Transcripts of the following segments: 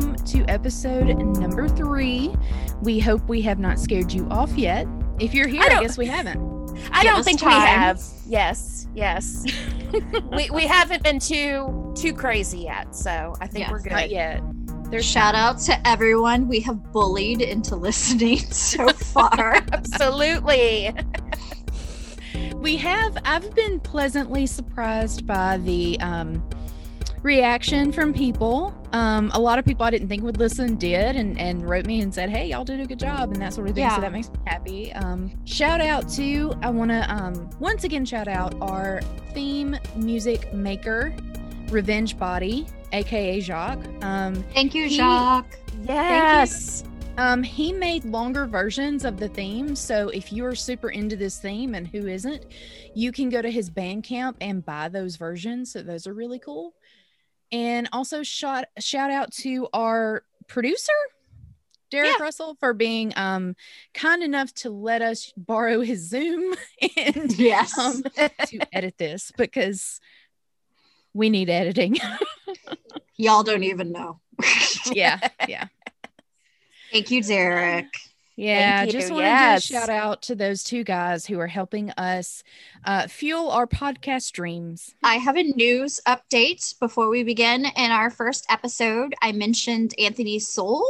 welcome to episode number 3. We hope we have not scared you off yet. If you're here, I guess we haven't. I don't think we have. Yes. we haven't been too crazy yet, so I think we're good. Not yet. There's shout out to everyone we have bullied into listening so far. Absolutely. I've been pleasantly surprised by the reaction from people. A lot of people I didn't think would listen did and wrote me and said, hey, y'all did a good job and that sort of thing. Yeah. So that makes me happy. Shout out to, I want to once again shout out our theme music maker, Revenge Body, aka Jacques. Thank you, Jacques. Yes. He made longer versions of the theme, so if you're super into this theme, and who isn't, you can go to his Bandcamp and buy those versions. So those are really cool. And also shout out to our producer, Derek Russell, for being kind enough to let us borrow his Zoom and to edit this, because we need editing. Y'all don't even know. Yeah. Thank you, Derek. Yeah, you. Just wanted to shout out to those two guys who are helping us fuel our podcast dreams. I have a news update before we begin. In our first episode, I mentioned Anthony Sowell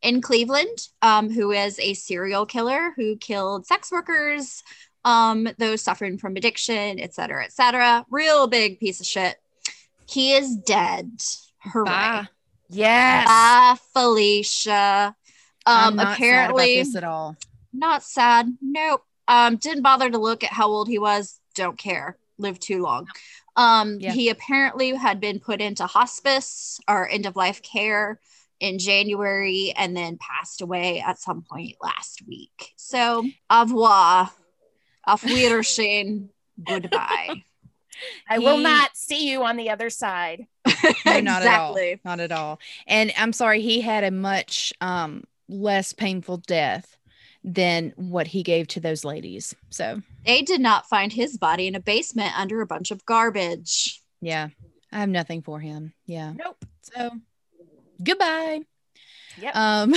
in Cleveland, who is a serial killer who killed sex workers, those suffering from addiction, etc., etc. Real big piece of shit. He is dead. Hooray. Bye. Yes. Bye, Felicia. I'm not apparently sad about this at all. Not sad. Nope. Didn't bother to look at how old he was. Don't care. Lived too long. He apparently had been put into hospice or end of life care in January and then passed away at some point last week. So, au revoir. Auf Wiedersehen. Goodbye. I will not see you on the other side. No, not exactly. At all. Not at all. And I'm sorry, he had a much less painful death than what he gave to those ladies. So they did not find his body in a basement under a bunch of garbage. Yeah. I have nothing for him. Yeah. Nope. So goodbye. Yep. All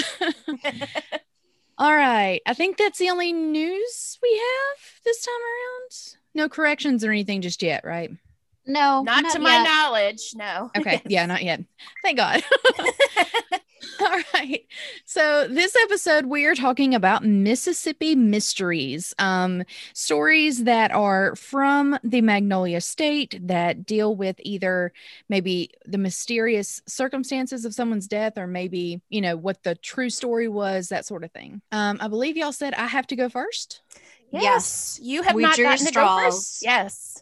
right. I think that's the only news we have this time around. No corrections or anything just yet, right? No. Not to my knowledge. No. Okay. Yeah, not yet. Thank God. All right. So this episode, we are talking about Mississippi mysteries, stories that are from the Magnolia State that deal with either maybe the mysterious circumstances of someone's death or maybe, you know, what the true story was, that sort of thing. I believe y'all said I have to go first. Yes. You have not gotten to go first. Yes.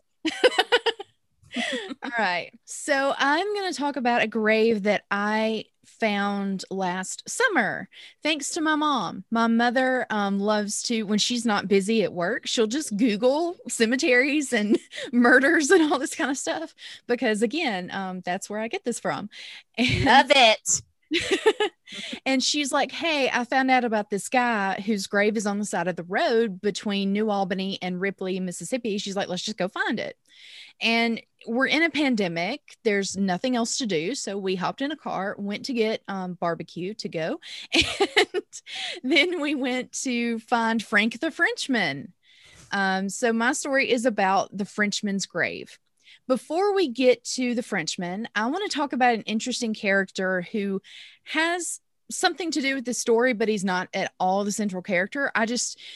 All right. So I'm going to talk about a grave that I found last summer, thanks to my mom. My mother loves to, when she's not busy at work, she'll just Google cemeteries and murders and all this kind of stuff, because again, that's where I get this from. Love it. And she's like, hey, I found out about this guy whose grave is on the side of the road between New Albany and Ripley, Mississippi. She's like, let's just go find it. And we're in a pandemic. There's nothing else to do. So we hopped in a car, went to get barbecue to go. And then we went to find Frank the Frenchman. So my story is about the Frenchman's grave. Before we get to the Frenchman, I want to talk about an interesting character who has something to do with the story, but he's not at all the central character.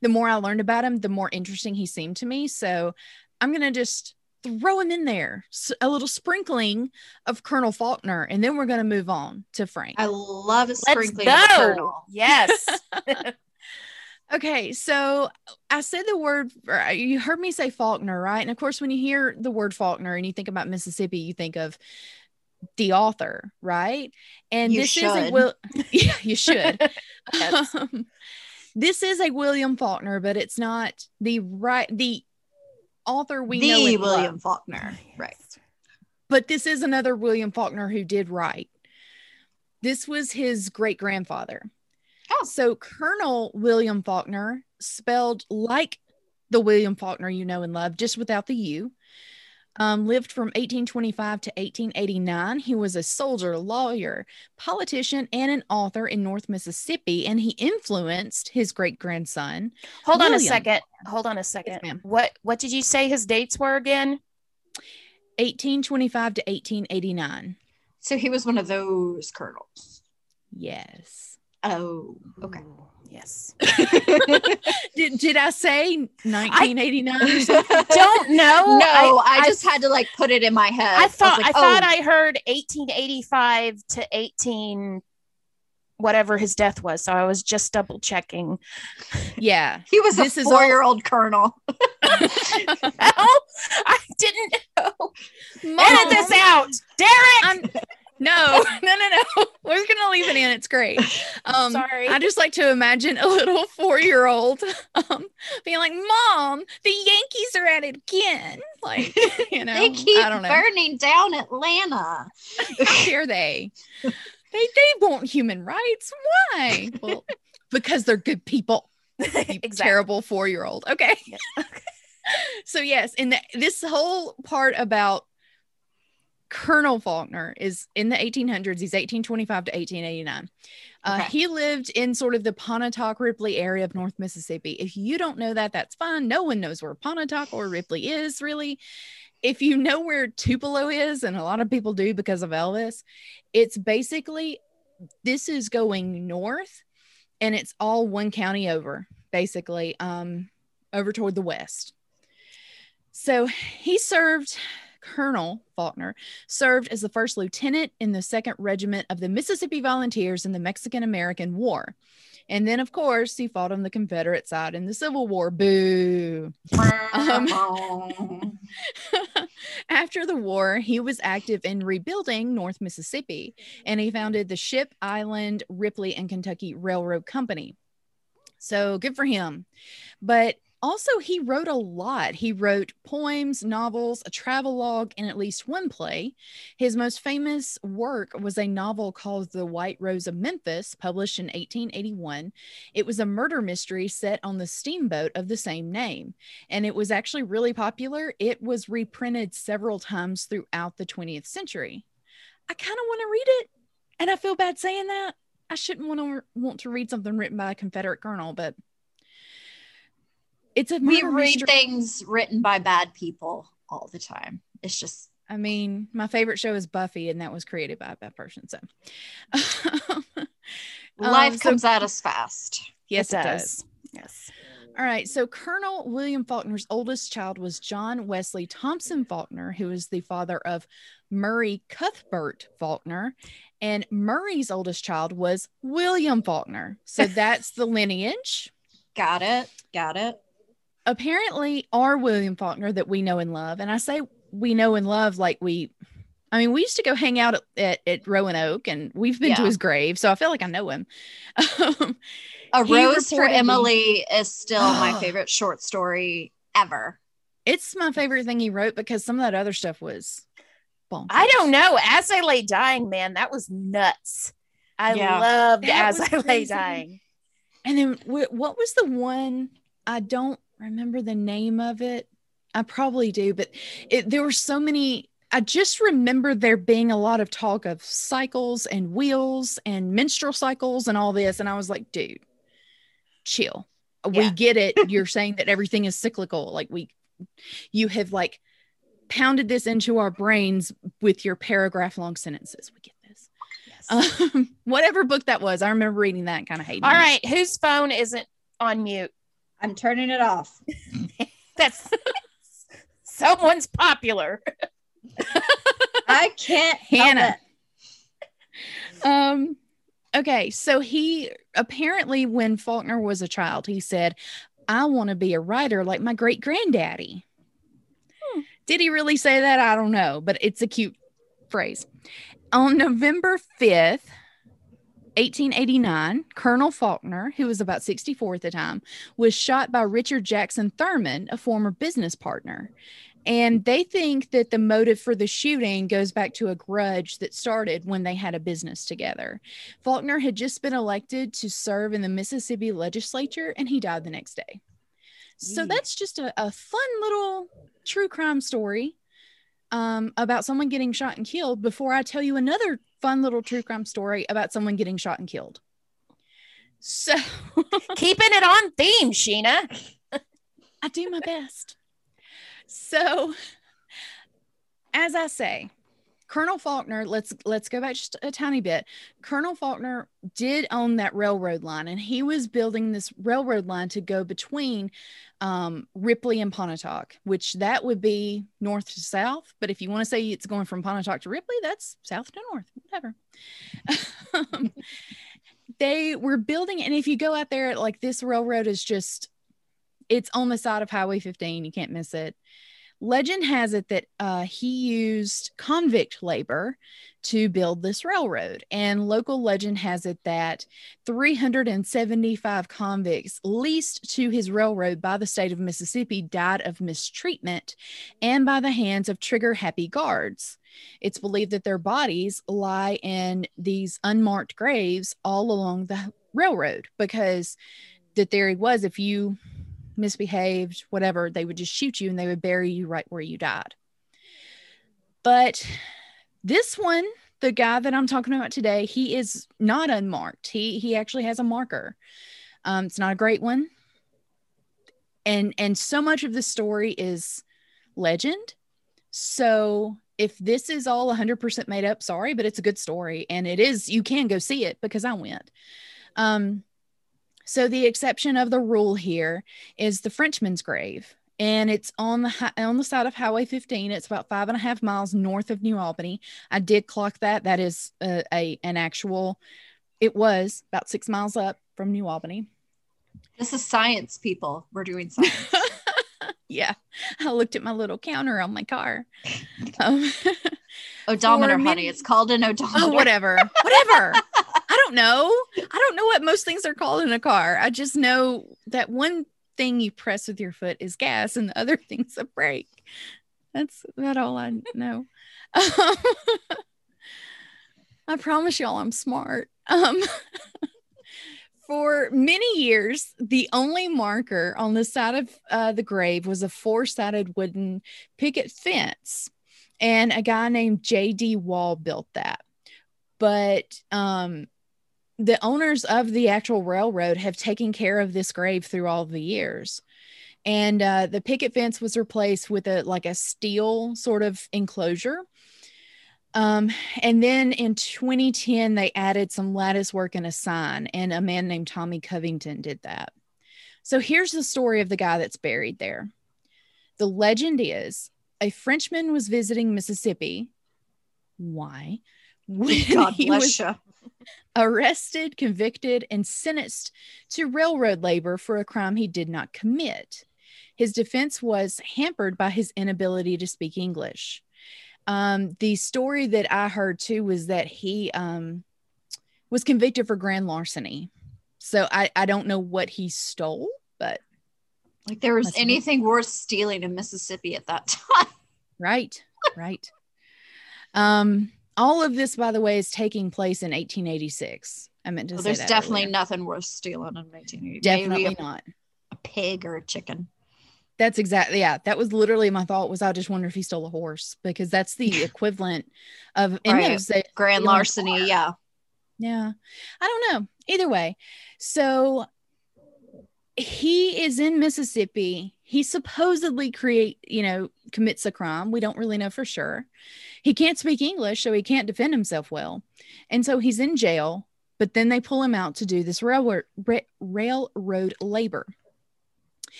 The more I learned about him, the more interesting he seemed to me. So I'm going to just throw him in there, a little sprinkling of Colonel Faulkner, and then we're going to move on to Frank. I love a sprinkling of Colonel. Yes. Okay, so I said the word, you heard me say Faulkner, right? And of course, when you hear the word Faulkner and you think about Mississippi, you think of the author, right? And you should. Yes. This is a William Faulkner, but it's not the author we know. The William Faulkner, right? But this is another William Faulkner who did write. This was his great grandfather. Oh. So Colonel William Faulkner, spelled like the William Faulkner you know and love, just without the U, Lived from 1825 to 1889. He was a soldier, lawyer, politician, and an author in North Mississippi, and he influenced his great-grandson. Hold on a second. Yes, ma'am. What did you say his dates were again? 1825 to 1889. So he was one of those colonels. Yes. Oh, okay. Yes. did I say 1989? I don't know. No, I just had to like put it in my head. I thought I heard 1885 to 18 whatever his death was. So I was just double checking. Yeah. He was a 4-year-old colonel. I didn't know. Edit this out. Derek! No. We're going to leave it in. It's great. Sorry. I just like to imagine a little 4-year-old being like, Mom, the Yankees are at it again. Like, you know, they keep burning down Atlanta. How dare they? They want human rights. Why? Well, because they're good people. Exactly. Terrible 4-year-old. Okay. Yeah. Okay. So, yes. And this whole part about Colonel Faulkner is in the 1800s. He's 1825 to 1889. Okay. He lived in sort of the Pontotoc, Ripley area of North Mississippi. If you don't know that, that's fine. No one knows where Pontotoc or Ripley is, really. If you know where Tupelo is, and a lot of people do because of Elvis, it's basically, this is going north, and it's all one county over, basically, over toward the west. So he served... Colonel Faulkner served as the first lieutenant in the 2nd Regiment of the Mississippi Volunteers in the Mexican-American War. And then, of course, he fought on the Confederate side in the Civil War. Boo! After the war, he was active in rebuilding North Mississippi, and he founded the Ship Island, Ripley, and Kentucky Railroad Company. So good for him. But also, he wrote a lot. He wrote poems, novels, a travelogue, and at least one play. His most famous work was a novel called The White Rose of Memphis, published in 1881. It was a murder mystery set on the steamboat of the same name, and it was actually really popular. It was reprinted several times throughout the 20th century. I kind of want to read it, and I feel bad saying that. I shouldn't want to read something written by a Confederate colonel, but... We read things written by bad people all the time. It's just, I mean, my favorite show is Buffy, and that was created by a bad person. So life comes at us fast. Yes, it does. Yes. All right. So Colonel William Faulkner's oldest child was John Wesley Thompson Faulkner, who is the father of Murray Cuthbert Faulkner. And Murray's oldest child was William Faulkner. So that's the lineage. Got it. Apparently our William Faulkner that we know and love, and I say we know and love like we used to go hang out at Roanoke, and we've been to his grave, so I feel like I know him. A Rose for Emily is still my favorite short story ever. It's my favorite thing he wrote, because some of that other stuff was bonkers. I don't know. As I Lay Dying, man, that was nuts. I loved As I Lay Dying. And then what was the one? I don't remember the name of it. I probably do, but there were so many. I just remember there being a lot of talk of cycles and wheels and menstrual cycles and all this. And I was like, dude, chill. Yeah. We get it. You're saying that everything is cyclical. Like you have like pounded this into our brains with your paragraph long sentences. We get this. Yes. Whatever book that was. I remember reading that and kind of hating it. All right. Whose phone isn't on mute? I'm turning it off. That's someone's popular. I can't. Hannah. Okay. So he apparently, when Faulkner was a child, he said, I want to be a writer like my great granddaddy. Did he really say that? I don't know, but it's a cute phrase. On November 5th, 1889, Colonel Faulkner, who was about 64 at the time, was shot by Richard Jackson Thurman, a former business partner. And they think that the motive for the shooting goes back to a grudge that started when they had a business together. Faulkner had just been elected to serve in the Mississippi legislature, and he died the next day. So that's just a fun little true crime story. about someone getting shot and killed before I tell you another fun little true crime story about someone getting shot and killed. So keeping it on theme, Sheena. I do my best. So as I say, Colonel Faulkner, let's go back just a tiny bit. Colonel Faulkner did own that railroad line, and he was building this railroad line to go between Ripley and Pontotoc, which that would be north to south. But if you want to say it's going from Pontotoc to Ripley, that's south to north, whatever. They were building, and if you go out there, like, this railroad is just, it's on the side of Highway 15. You can't miss it. Legend has it that he used convict labor to build this railroad, and local legend has it that 375 convicts leased to his railroad by the state of Mississippi died of mistreatment and by the hands of trigger-happy guards. It's believed that their bodies lie in these unmarked graves all along the railroad, because the theory was if you misbehaved, whatever, they would just shoot you and they would bury you right where you died. But this one, the guy that I'm talking about today, he is not unmarked. He actually has a marker. It's not a great one. And so much of the story is legend. So if this is all 100% made up, sorry, but it's a good story. And it is, you can go see it because I went. So the exception of the rule here is the Frenchman's grave, and it's on the side of Highway 15. It's about 5.5 miles north of New Albany. I did clock that. That is an actual, it was about 6 miles up from New Albany. This is science, people. We're doing science. Yeah. I looked at my little counter on my car. Odometer, honey. It's called an odometer. Oh, whatever. Whatever. I don't know what most things are called in a car. I just know that one thing you press with your foot is gas and the other thing's a brake. That's about all I know. I promise y'all I'm smart. For many years, the only marker on the side of the grave was a 4-sided wooden picket fence. And a guy named J.D. Wall built that. But the owners of the actual railroad have taken care of this grave through all the years. And the picket fence was replaced with a steel sort of enclosure. And then in 2010, they added some lattice work and a sign, and a man named Tommy Covington did that. So here's the story of the guy that's buried there. The legend is a Frenchman was visiting Mississippi. Why? When God he bless was you. Arrested, convicted, and sentenced to railroad labor for a crime he did not commit. His defense was hampered by his inability to speak English. The story that I heard too was that he was convicted for grand larceny. So I don't know what he stole, but like there was anything worth stealing in Mississippi at that time. Right. All of this, by the way, is taking place in 1886. I meant to say there's that definitely earlier. Nothing worth stealing in 1880. Definitely maybe not. A pig or a chicken. That's exactly, yeah. That was literally my thought was I just wonder if he stole a horse, because that's the equivalent of grand larceny, yeah. Yeah. I don't know. Either way. So he is in Mississippi. He supposedly commits a crime. We don't really know for sure. He can't speak English, so he can't defend himself well. And so he's in jail, but then they pull him out to do this railroad labor.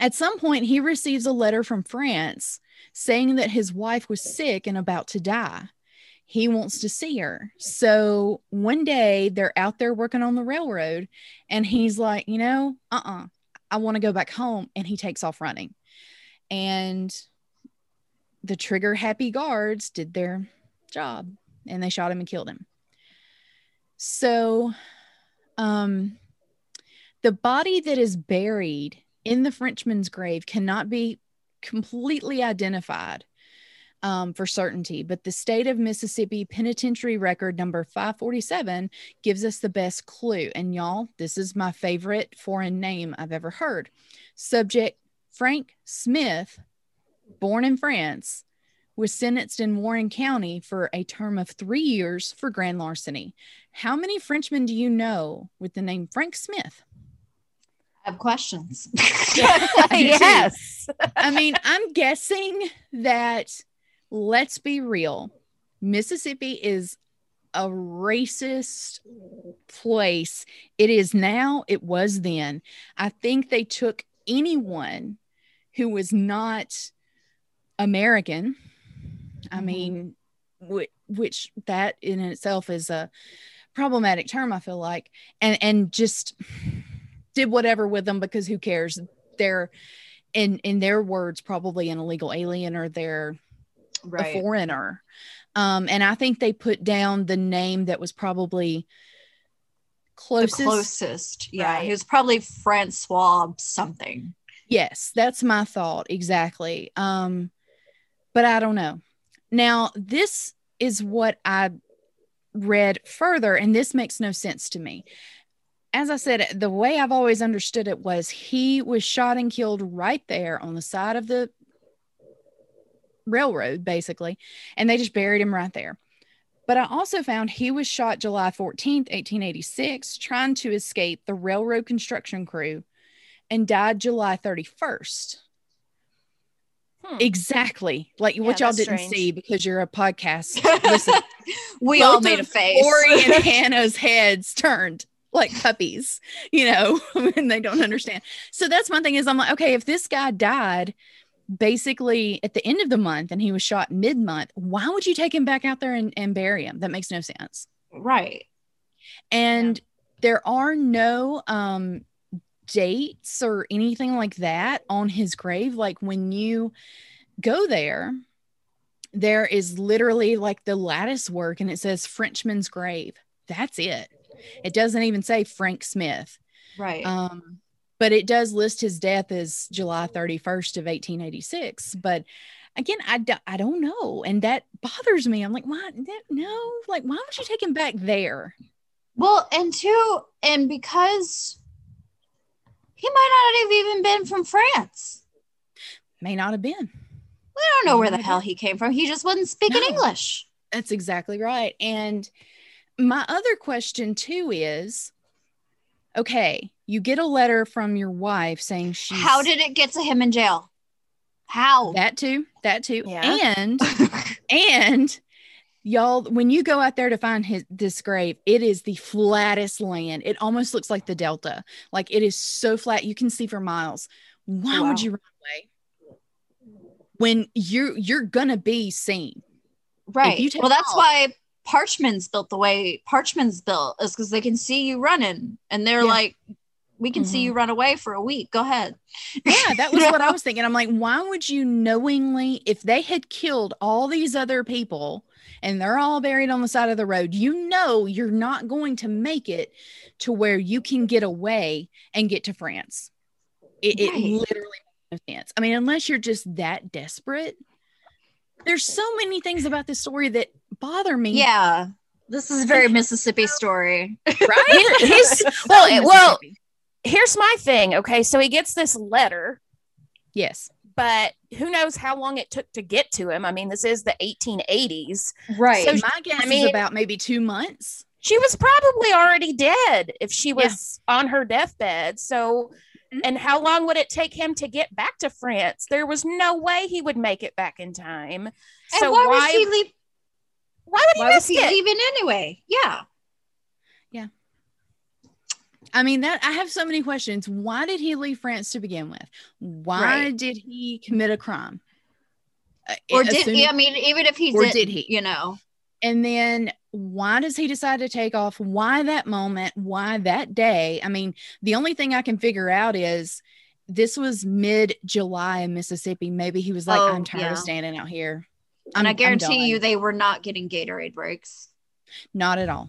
At some point, he receives a letter from France saying that his wife was sick and about to die. He wants to see her. So one day they're out there working on the railroad, and he's like, I want to go back home. And he takes off running. And the trigger happy guards did their job, and they shot him and killed him. So the body that is buried in the Frenchman's grave cannot be completely identified for certainty, but the state of Mississippi penitentiary record number 547 gives us the best clue. And y'all, this is my favorite foreign name I've ever heard. Subject Frank Smith, born in France, was sentenced in Warren County for a term of 3 years for grand larceny. How many Frenchmen do you know with the name Frank Smith? I have questions. Yes. I mean, I'm guessing that, let's be real, Mississippi is a racist place. It is now, it was then. I think they took anyone who was not American. I mean, which that in itself is a problematic term, I feel like, and just did whatever with them because who cares? They're, in their words, probably an illegal alien, or they're a foreigner. And I think they put down the name that was probably closest. The closest, yeah. Right. It was probably Francois something. Yes, that's my thought, exactly. But I don't know. Now, this is what I read further, and this makes no sense to me. As I said, the way I've always understood it was he was shot and killed right there on the side of the railroad, basically, and they just buried him right there. But I also found he was shot July 14th, 1886, trying to escape the railroad construction crew, and died July 31st. Exactly. Like, yeah, what y'all didn't see because you're a podcast. Listen, we all made a face. Ori and Hannah's heads turned like puppies, you know, and they don't understand. So that's one thing is, I'm like, okay, if this guy died basically at the end of the month and he was shot mid-month, why would you take him back out there and bury him? That makes no sense. Right. And there are no dates or anything like that on his grave. Like, when you go there, there is literally like the lattice work and it says Frenchman's grave. That's it. It doesn't even say Frank Smith. Right. But it does list his death as July 31st of 1886. But again, I don't know. And that bothers me. I'm like, why? No, like, why would you take him back there? Well, and because he might not have even been from France. May not have been. We don't know where the hell he came from. He just wasn't speaking English. That's exactly right. And my other question too is, okay, you get a letter from your wife saying she's... How did it get to him in jail? How? That too. Yeah. And y'all, when you go out there to find this grave, it is the flattest land. It almost looks like the Delta. Like, it is so flat. You can see for miles. Why would you run away when you're going to be seen? Right. Well, that's why Parchman's built the way Parchman's built, is because they can see you running. And they're like, we can see you run away for a week. Go ahead. Yeah, that was what I was thinking. I'm like, why would you knowingly, if they had killed all these other people and they're all buried on the side of the road, you know, you're not going to make it to where you can get away and get to France. It literally makes no sense. I mean, unless you're just that desperate. There's so many things about this story that bother me. Yeah. This is a very Mississippi story. Right? Well, here's my thing. Okay. So he gets this letter. Yes. But who knows how long it took to get to him? I mean, this is the 1880s. Right. So my guess is about maybe 2 months. She was probably already dead if she was on her deathbed. So, and how long would it take him to get back to France? There was no way he would make it back in time. And so why would he leave? Why would he risk it? Leaving anyway? Yeah. Yeah. I mean, that I have so many questions. Why did he leave France to begin with? Why did he commit a crime? Or did he? I mean, even if he did he? You know. And then why does he decide to take off? Why that moment? Why that day? I mean, the only thing I can figure out is this was mid-July in Mississippi. Maybe he was like, I'm tired of standing out here. And I guarantee you they were not getting Gatorade breaks. Not at all.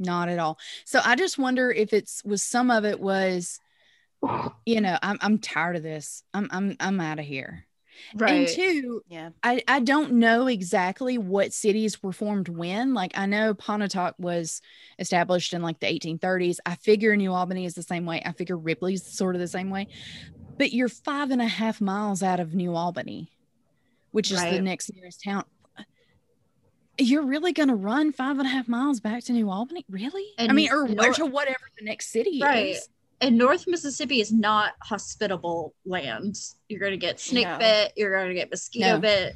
Not at all. So I just wonder if some of it was, you know, I'm tired of this. I'm out of here. Right. And two, I don't know exactly what cities were formed when. Like, I know Pontotoc was established in like the 1830s. I figure New Albany is the same way. I figure Ripley's sort of the same way. But you're 5.5 miles out of New Albany, which is the next nearest town. You're really going to run 5.5 miles back to New Albany? Really? And I mean, or to whatever the next city is. And North Mississippi is not hospitable land. You're going to get snake bit. You're going to get mosquito bit.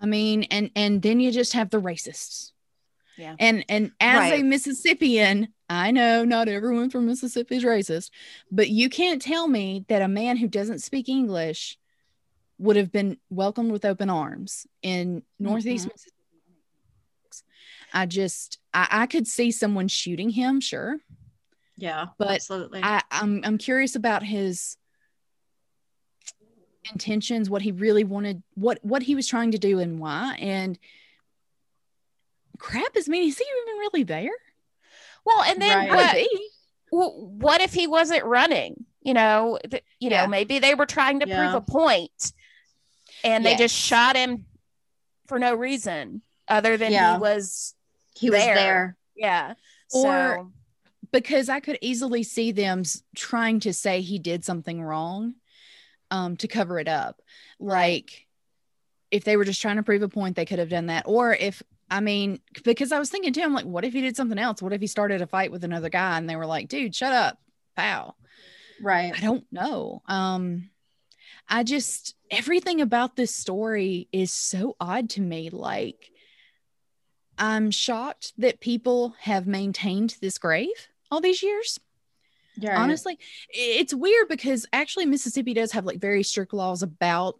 I mean, and then you just have the racists. Yeah. And as a Mississippian, I know not everyone from Mississippi is racist, but you can't tell me that a man who doesn't speak English would have been welcomed with open arms in Northeast Mississippi. I could see someone shooting him, sure. Yeah, but absolutely. I'm curious about his intentions, what he really wanted, what he was trying to do, and why. And crap, is he even really there? Well, and then what if he wasn't running? You know, maybe they were trying to prove a point, and they just shot him for no reason other than he was there. Yeah, or. Because I could easily see them trying to say he did something wrong to cover it up. Like, if they were just trying to prove a point, they could have done that. Or if, because I was thinking too, I'm like, what if he did something else? What if he started a fight with another guy and they were like, dude, shut up, pal. Right. I don't know. Everything about this story is so odd to me. Like, I'm shocked that people have maintained this grave all these years. Yeah, honestly, it's weird because actually Mississippi does have like very strict laws about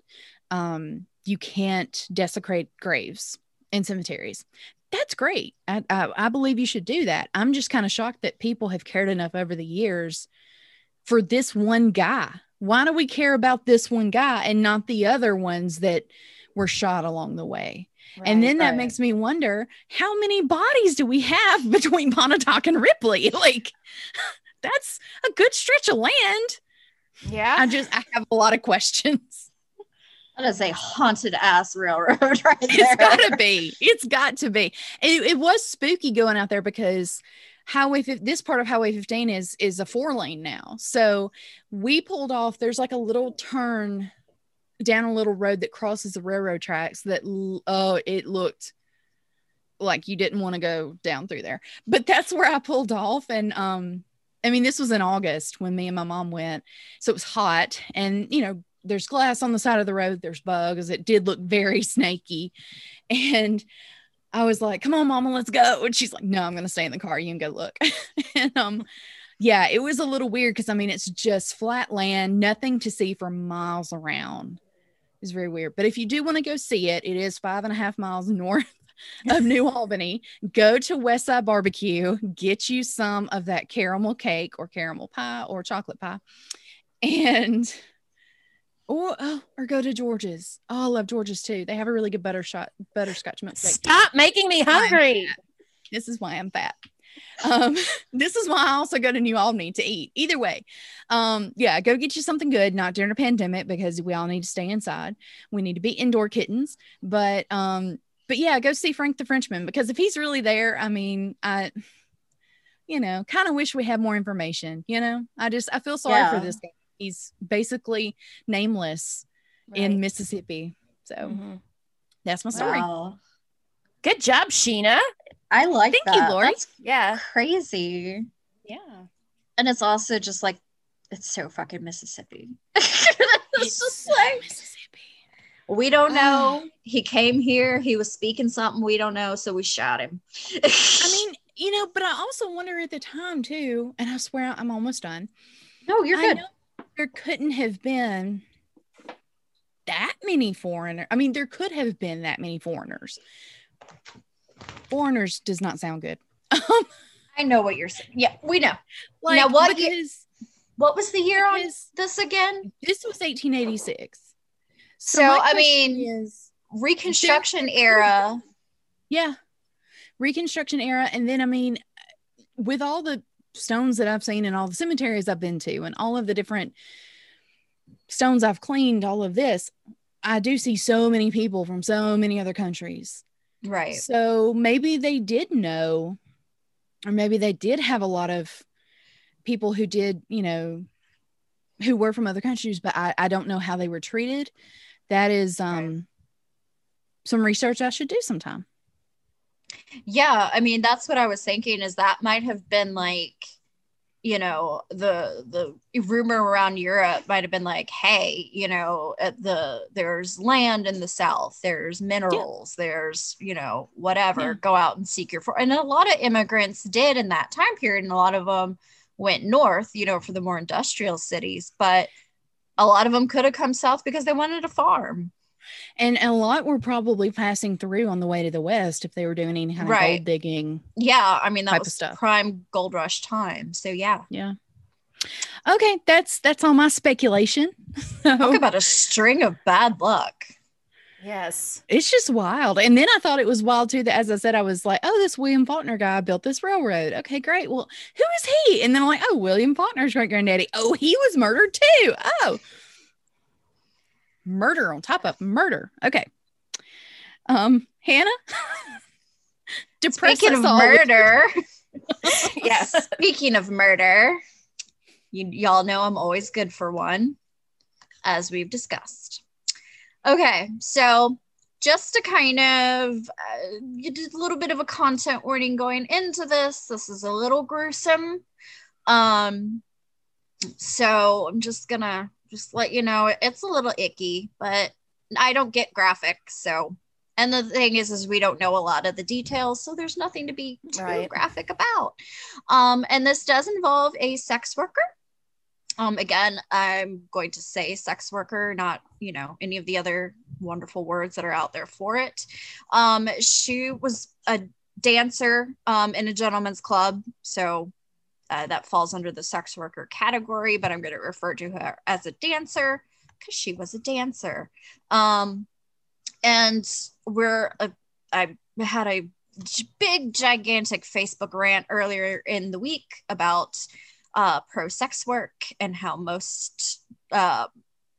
you can't desecrate graves in cemeteries. That's great. I believe you should do that. I'm just kind of shocked that people have cared enough over the years for this one guy. Why do we care about this one guy and not the other ones that were shot along the way? Right, and then that makes me wonder, how many bodies do we have between Pontotoc and Ripley? Like, that's a good stretch of land. Yeah. I have a lot of questions. That is a haunted ass railroad right there. It's got to be. It was spooky going out there because this part of Highway 15 is a 4-lane now. So we pulled off, there's like a little turn down a little road that crosses the railroad tracks that, it looked like you didn't want to go down through there. But that's where I pulled off. And, this was in August when me and my mom went. So it was hot. And, there's glass on the side of the road. There's bugs. It did look very snaky. And I was like, come on, Mama, let's go. And she's like, no, I'm going to stay in the car. You can go look. And, it was a little weird because, it's just flat land, nothing to see for miles around. It's very weird. But if you do want to go see it, it is 5.5 miles north of New Albany. Go to Westside Barbecue, get you some of that caramel cake or caramel pie or chocolate pie. And, or go to George's. Oh, I love George's too. They have a really good butterscotch milkshake. Stop making me hungry. This is why I'm fat. This is why I also go to New Albany to eat. Either way, go get you something good, not during a pandemic, because we all need to stay inside. We need to be indoor kittens, but go see Frank the Frenchman, because if he's really there, I kind of wish we had more information. I feel sorry for this guy. He's basically nameless in Mississippi. So that's my story. Wow. Good job, Sheena. I like that. Thank you, Lori. That's crazy. Yeah. And it's also just like, it's so fucking Mississippi. It's just like, Mississippi. We don't know. He came here. He was speaking something we don't know. So we shot him. But I also wonder at the time too, and I swear I'm almost done. No, you're good. I know there couldn't have been that many foreigners. There could have been that many foreigners. Foreigners does not sound good. I know what you're saying. Yeah, we know. Like, now, what was the year on this again? This was 1886. So is Reconstruction era. Yeah, Reconstruction era. And then, with all the stones that I've seen and all the cemeteries I've been to and all of the different stones I've cleaned, all of this, I do see so many people from so many other countries. Right. So maybe they did know, or maybe they did have a lot of people who did, who were from other countries, but I don't know how they were treated. that is some research I should do sometime. Yeah, I mean, that's what I was thinking, is that might have been like, you know, the rumor around Europe might have been like, hey, you know, there's land in the South, there's minerals, there's, you know, whatever, go out and seek your and a lot of immigrants did in that time period, and a lot of them went north, you know, for the more industrial cities, but a lot of them could have come south because they wanted a farm. And a lot were probably passing through on the way to the West if they were doing any kind of gold digging. Yeah. I mean, that was prime gold rush time. So yeah. Yeah. Okay. That's all my speculation. Talk about a string of bad luck. Yes. It's just wild. And then I thought it was wild too, that, as I said, I was like, oh, this William Faulkner guy built this railroad. Okay, great. Well, who is he? And then I'm like, oh, William Faulkner's great granddaddy. Oh, he was murdered too. Oh, murder on top of murder. Okay. Hannah? Speaking of murder. Yes. Speaking of murder, y'all know I'm always good for one, as we've discussed. Okay, so just to kind of, you did a little bit of a content warning going into this. This is a little gruesome. So I'm just going to just let you know, it's a little icky, but I don't get graphic. So, and the thing is we don't know a lot of the details. So there's nothing to be too graphic about. And this does involve a sex worker. Again, I'm going to say sex worker, not, you know, any of the other wonderful words that are out there for it. She was a dancer in a gentleman's club. So that falls under the sex worker category, but I'm going to refer to her as a dancer because she was a dancer. And I had a big, gigantic Facebook rant earlier in the week about pro sex work and how most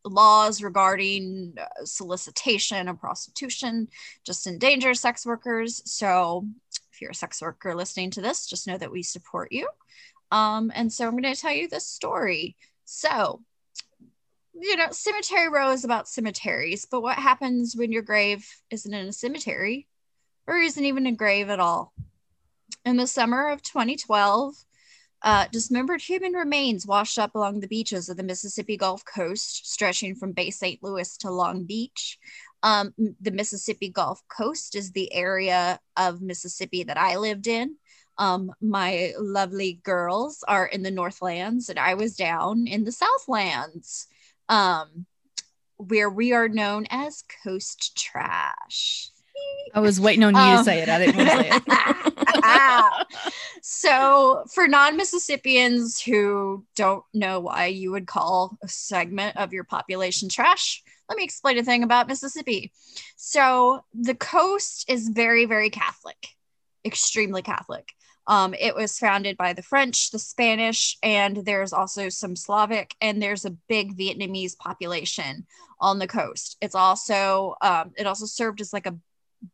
laws regarding solicitation and prostitution just endanger sex workers. So if you're a sex worker listening to this, just know that we support you. And so I'm going to tell you this story. So, you know, Cemetery Row is about cemeteries, but what happens when your grave isn't in a cemetery or isn't even a grave at all? In the summer of 2012, dismembered human remains washed up along the beaches of the Mississippi Gulf Coast, stretching from Bay St. Louis to Long Beach. The Mississippi Gulf Coast is the area of Mississippi that I lived in. My lovely girls are in the Northlands, and I was down in the Southlands, where we are known as Coast Trash. I was waiting on you to say it. I didn't want to say it. So for non-Mississippians who don't know why you would call a segment of your population trash, let me explain a thing about Mississippi. So the coast is very, very Catholic, extremely Catholic. It was founded by the French, the Spanish, and there's also some Slavic, and there's a big Vietnamese population on the coast. It's also, it also served as like a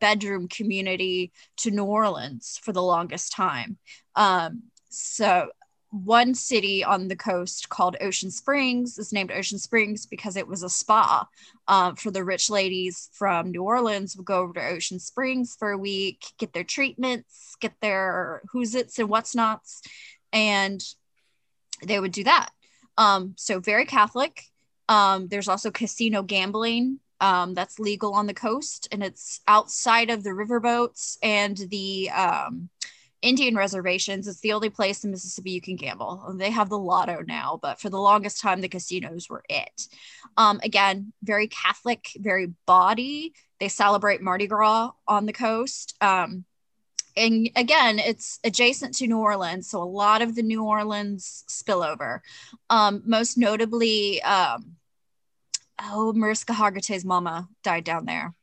bedroom community to New Orleans for the longest time. So one city on the coast called Ocean Springs is named Ocean Springs because it was a spa for the rich ladies from New Orleans would go over to Ocean Springs for a week, get their treatments, get their who's its and what's nots, and they would do that. So very Catholic. There's also casino gambling. That's legal on the coast, and it's outside of the riverboats and the Indian reservations. It's the only place in Mississippi you can gamble. They have the lotto now, but for the longest time, the casinos were it. Again, very Catholic, very bawdy. They celebrate Mardi Gras on the coast. And again, it's adjacent to New Orleans, so a lot of the New Orleans spillover. Most notably, Mariska Hargitay's mama died down there.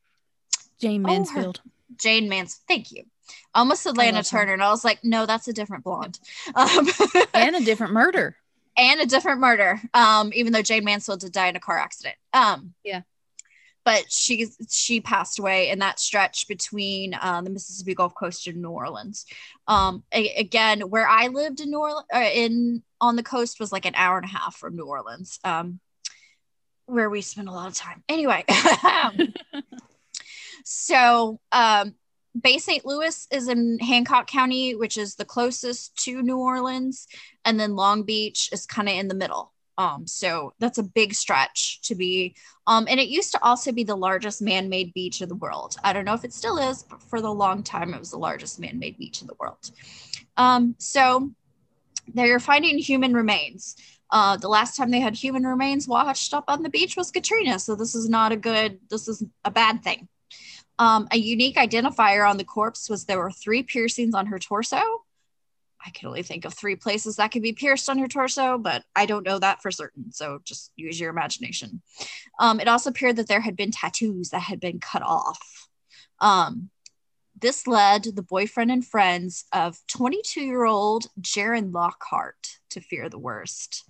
Jane Mansfield. Jane Mansfield. Thank you. I almost said Lana Turner, and I was like, no, that's a different blonde. And a different murder. And a different murder. Even though Jane Mansfield did die in a car accident. Yeah. But she passed away in that stretch between the Mississippi Gulf Coast and New Orleans. Again, where I lived in New Orleans, on the coast was like an hour and a half from New Orleans. where we spend a lot of time. Anyway. So, Bay St. Louis is in Hancock County, which is the closest to New Orleans. And then Long Beach is kind of in the middle. So that's a big stretch to be, and it used to also be the largest man-made beach in the world. I don't know if it still is, but for the long time, it was the largest man-made beach in the world. So they're finding human remains. The last time they had human remains washed up on the beach was Katrina. So this is not a good, this is a bad thing. A unique identifier on the corpse was there were 3 piercings on her torso. I can only think of 3 places that could be pierced on her torso, but I don't know that for certain. So just use your imagination. It also appeared that there had been tattoos that had been cut off. This led the boyfriend and friends of 22-year-old Jaren Lockhart to fear the worst.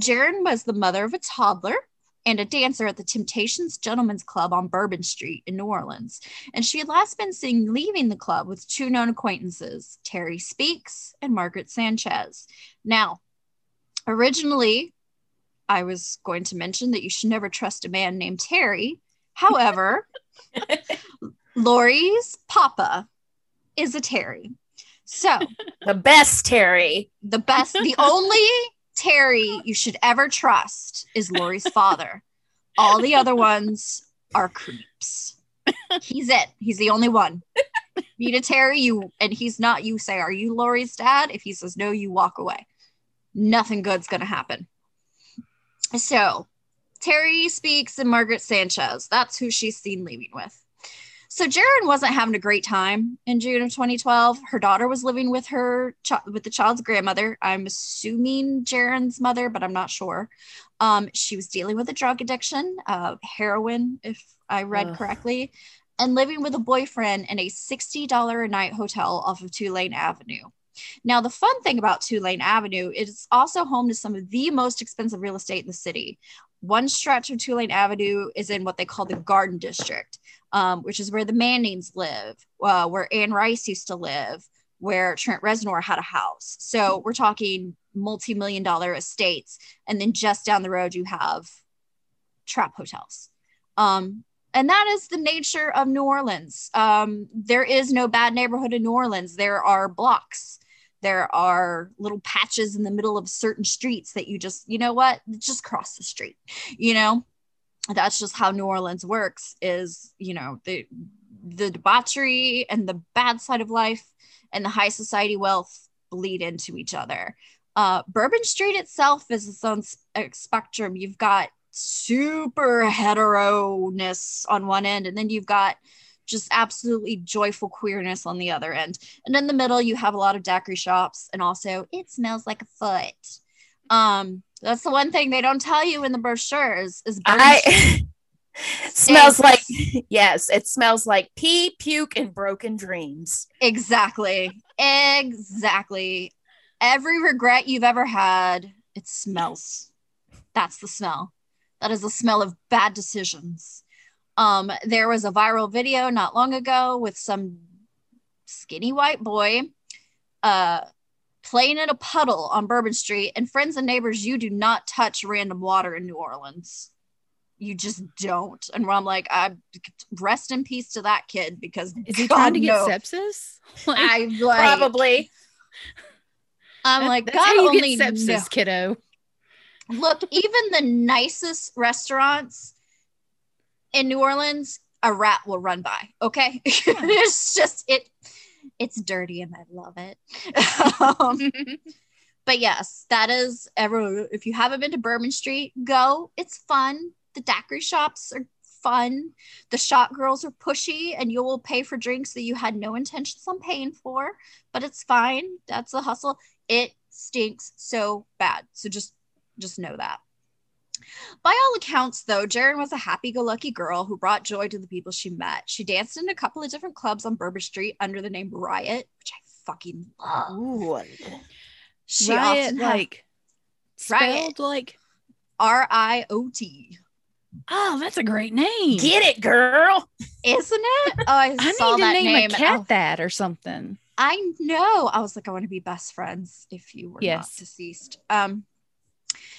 Jaren was the mother of a toddler and a dancer at the Temptations Gentlemen's Club on Bourbon Street in New Orleans. And she had last been seen leaving the club with 2 known acquaintances, Terry Speaks and Margaret Sanchez. Now, originally, I was going to mention that you should never trust a man named Terry. However, Lori's papa is a Terry. So, the best Terry. The best, the only Terry you should ever trust is Lori's father. All the other ones are creeps. He's it. He's the only one. Need a Terry, and he's not, you say, are you Lori's dad? If he says no, you walk away. Nothing good's gonna happen. So Terry Speaks and Margaret Sanchez, that's who she's seen leaving with. So Jaren wasn't having a great time in June of 2012. Her daughter was living with her, with the child's grandmother. I'm assuming Jaren's mother, but I'm not sure. She was dealing with a drug addiction, heroin, if I read correctly, and living with a boyfriend in a $60 a night hotel off of Tulane Avenue. Now, the fun thing about Tulane Avenue is it's also home to some of the most expensive real estate in the city. One stretch of Tulane Avenue is in what they call the Garden District, which is where the Mannings live, where Anne Rice used to live, where Trent Reznor had a house. So we're talking multi-million dollar estates. And then just down the road, you have trap hotels. And that is the nature of New Orleans. There is no bad neighborhood in New Orleans. There are blocks. There are little patches in the middle of certain streets that you just, you know what, just cross the street, you know, that's just how New Orleans works is, you know, the debauchery and the bad side of life and the high society wealth bleed into each other. Bourbon Street itself is its own spectrum. You've got super hetero-ness on one end, and then you've got just absolutely joyful queerness on the other end. And in the middle, you have a lot of daiquiri shops and also it smells like a foot. That's the one thing they don't tell you in the brochures is smells like, yes, it smells like pee, puke, and broken dreams. Exactly. Exactly. Every regret you've ever had, it smells. That's the smell. That is the smell of bad decisions. There was a viral video not long ago with some skinny white boy playing in a puddle on Bourbon Street. And friends and neighbors, you do not touch random water in New Orleans. You just don't. And I'm like, I rest in peace to that kid because is he trying to get sepsis? Probably. I'm like, that's God, how you only get sepsis, kiddo. Look, even the nicest restaurants in New Orleans, a rat will run by. Okay. It's just, it's dirty and I love it. But yes, that is everyone. If you haven't been to Bourbon Street, go. It's fun. The daiquiri shops are fun. The shot girls are pushy and you will pay for drinks that you had no intentions on paying for, but it's fine. That's the hustle. It stinks so bad. So just know that. By all accounts, though, Jaren was a happy-go-lucky girl who brought joy to the people she met. She danced in a couple of different clubs on Bourbon Street under the name Riot, which I fucking love. Ooh. She Riot, like, spelled like R-I-O-T. Oh, that's a great name. Get it, girl. Isn't it? Oh, I saw need to that name a cat that or something. I know. I was like, I want to be best friends if you were not deceased.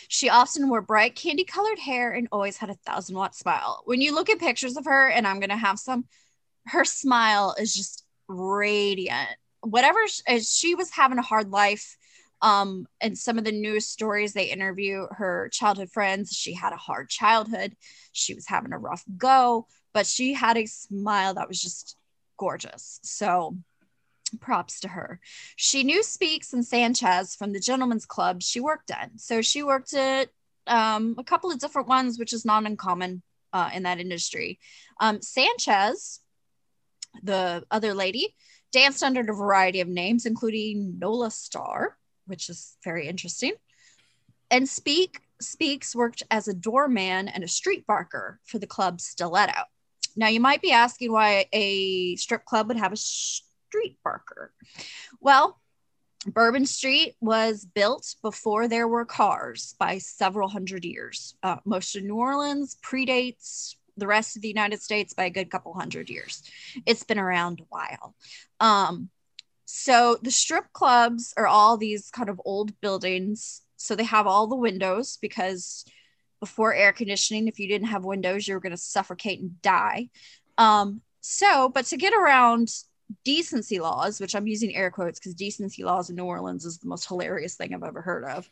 She often wore bright candy-colored hair and always had a 1,000-watt smile. When you look at pictures of her, and I'm going to have some, her smile is just radiant. Whatever, she was having a hard life, and some of the newest stories they interview her childhood friends, she had a hard childhood. She was having a rough go, but she had a smile that was just gorgeous. So props to her. She knew Speaks and Sanchez from the gentleman's club she worked at. So she worked at a couple of different ones, which is not uncommon in that industry. Sanchez, the other lady, danced under a variety of names, including Nola Star, which is very interesting. And Speaks worked as a doorman and a street barker for the club Stiletto. Now, you might be asking why a strip club would have a street barker. Well, Bourbon Street was built before there were cars by several hundred years. Most of New Orleans predates the rest of the United States by a good couple hundred years. It's been around a while. So the strip clubs are all these kind of old buildings. So they have all the windows, because before air conditioning, if you didn't have windows, you were going to suffocate and die. But to get around decency laws, which I'm using air quotes because decency laws in New Orleans is the most hilarious thing I've ever heard of,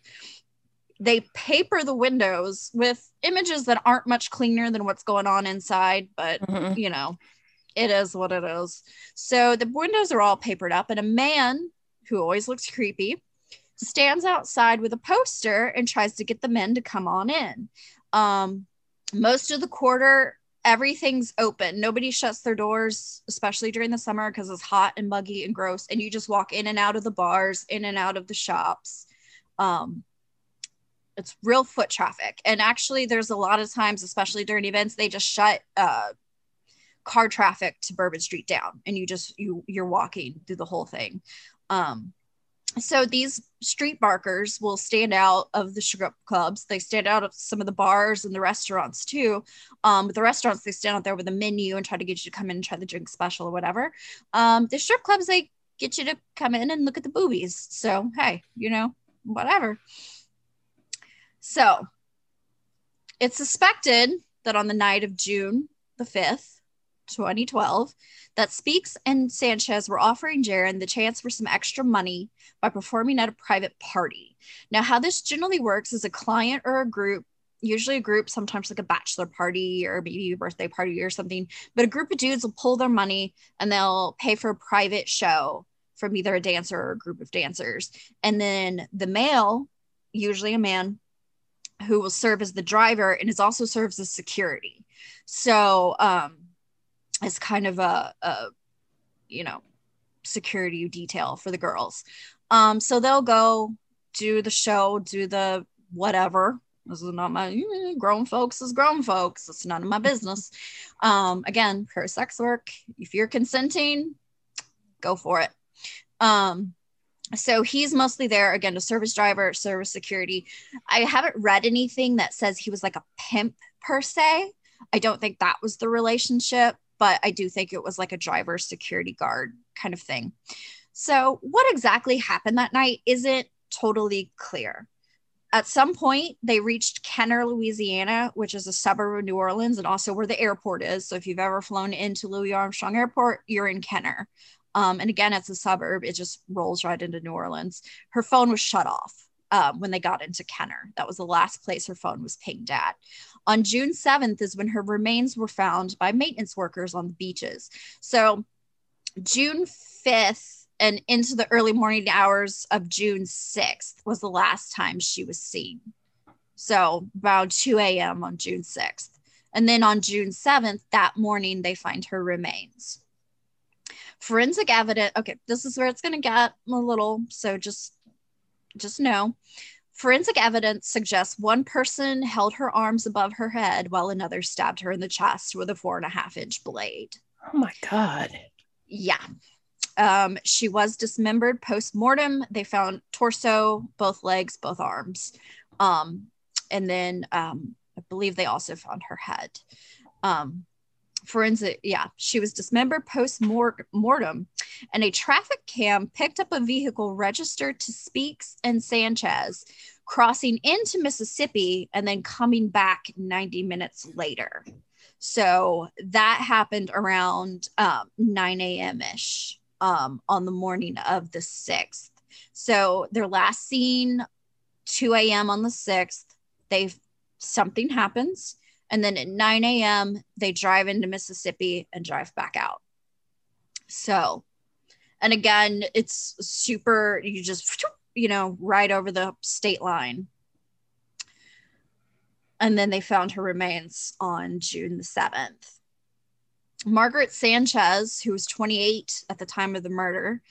they paper the windows with images that aren't much cleaner than what's going on inside, but you know, it is what it is. So the windows are all papered up, and a man who always looks creepy stands outside with a poster and tries to get the men to come on in. Most of the quarter, everything's open. Nobody shuts their doors, especially during the summer, because it's hot and muggy and gross, and you just walk in and out of the bars, in and out of the shops. It's real foot traffic. And actually, there's a lot of times, especially during events, they just shut car traffic to Bourbon Street down, and you're walking through the whole thing. So these street barkers will stand out of the strip clubs. They stand out of some of the bars and the restaurants too. But the restaurants, they stand out there with a menu and try to get you to come in and try the drink special or whatever. The strip clubs, they get you to come in and look at the boobies. So, hey, you know, whatever. So it's suspected that on the night of June the 5th, 2012, that Speaks and Sanchez were offering Jaren the chance for some extra money by performing at a private party. Now, how this generally works is a client or a group, usually a group, sometimes like a bachelor party or maybe a birthday party or something, but a group of dudes will pull their money and they'll pay for a private show from either a dancer or a group of dancers. And then the male, usually a man, who will serve as the driver and is also serves as security. So, as kind of a, you know, security detail for the girls. So they'll go do the show, do the whatever. This is not my, grown folks is grown folks. It's none of my business. Again, pro sex work. If you're consenting, go for it. So he's mostly there, again, a service driver, service security. I haven't read anything that says he was like a pimp per se. I don't think that was the relationship, but I do think it was like a driver security guard kind of thing. So what exactly happened that night isn't totally clear. At some point, they reached Kenner, Louisiana, which is a suburb of New Orleans and also where the airport is. So if you've ever flown into Louis Armstrong Airport, you're in Kenner. And again, it's a suburb. It just rolls right into New Orleans. Her phone was shut off when they got into Kenner. That was the last place her phone was pinged at. On June 7th is when her remains were found by maintenance workers on the beaches. So June 5th and into the early morning hours of June 6th was the last time she was seen. So about 2 a.m. on June 6th. And then on June 7th, that morning, they find her remains. Forensic evidence. Okay, this is where it's going to get a little, so just know. Forensic evidence suggests one person held her arms above her head while another stabbed her in the chest with a 4.5-inch blade. Oh my God. Yeah. She was dismembered post-mortem. They found torso, both legs, both arms. And then I believe they also found her head. She was dismembered post-mortem, and a traffic cam picked up a vehicle registered to Speaks and Sanchez, crossing into Mississippi and then coming back 90 minutes later. So that happened around 9 a.m. ish on the morning of the 6th. So they're last seen 2 a.m. on the 6th. Something happens. And then at 9 a.m., they drive into Mississippi and drive back out. So, and again, it's super, you just, you know, right over the state line. And then they found her remains on June the 7th. Margaret Sanchez, who was 28 at the time of the murder,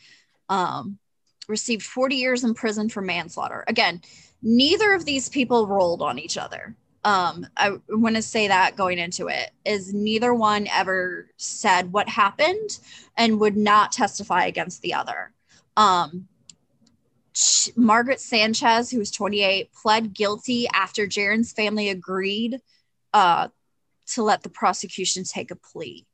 received 40 years in prison for manslaughter. Again, neither of these people rolled on each other. I want to say that going into it is neither one ever said what happened and would not testify against the other. Margaret Sanchez, who was 28, pled guilty after Jaren's family agreed to let the prosecution take a plea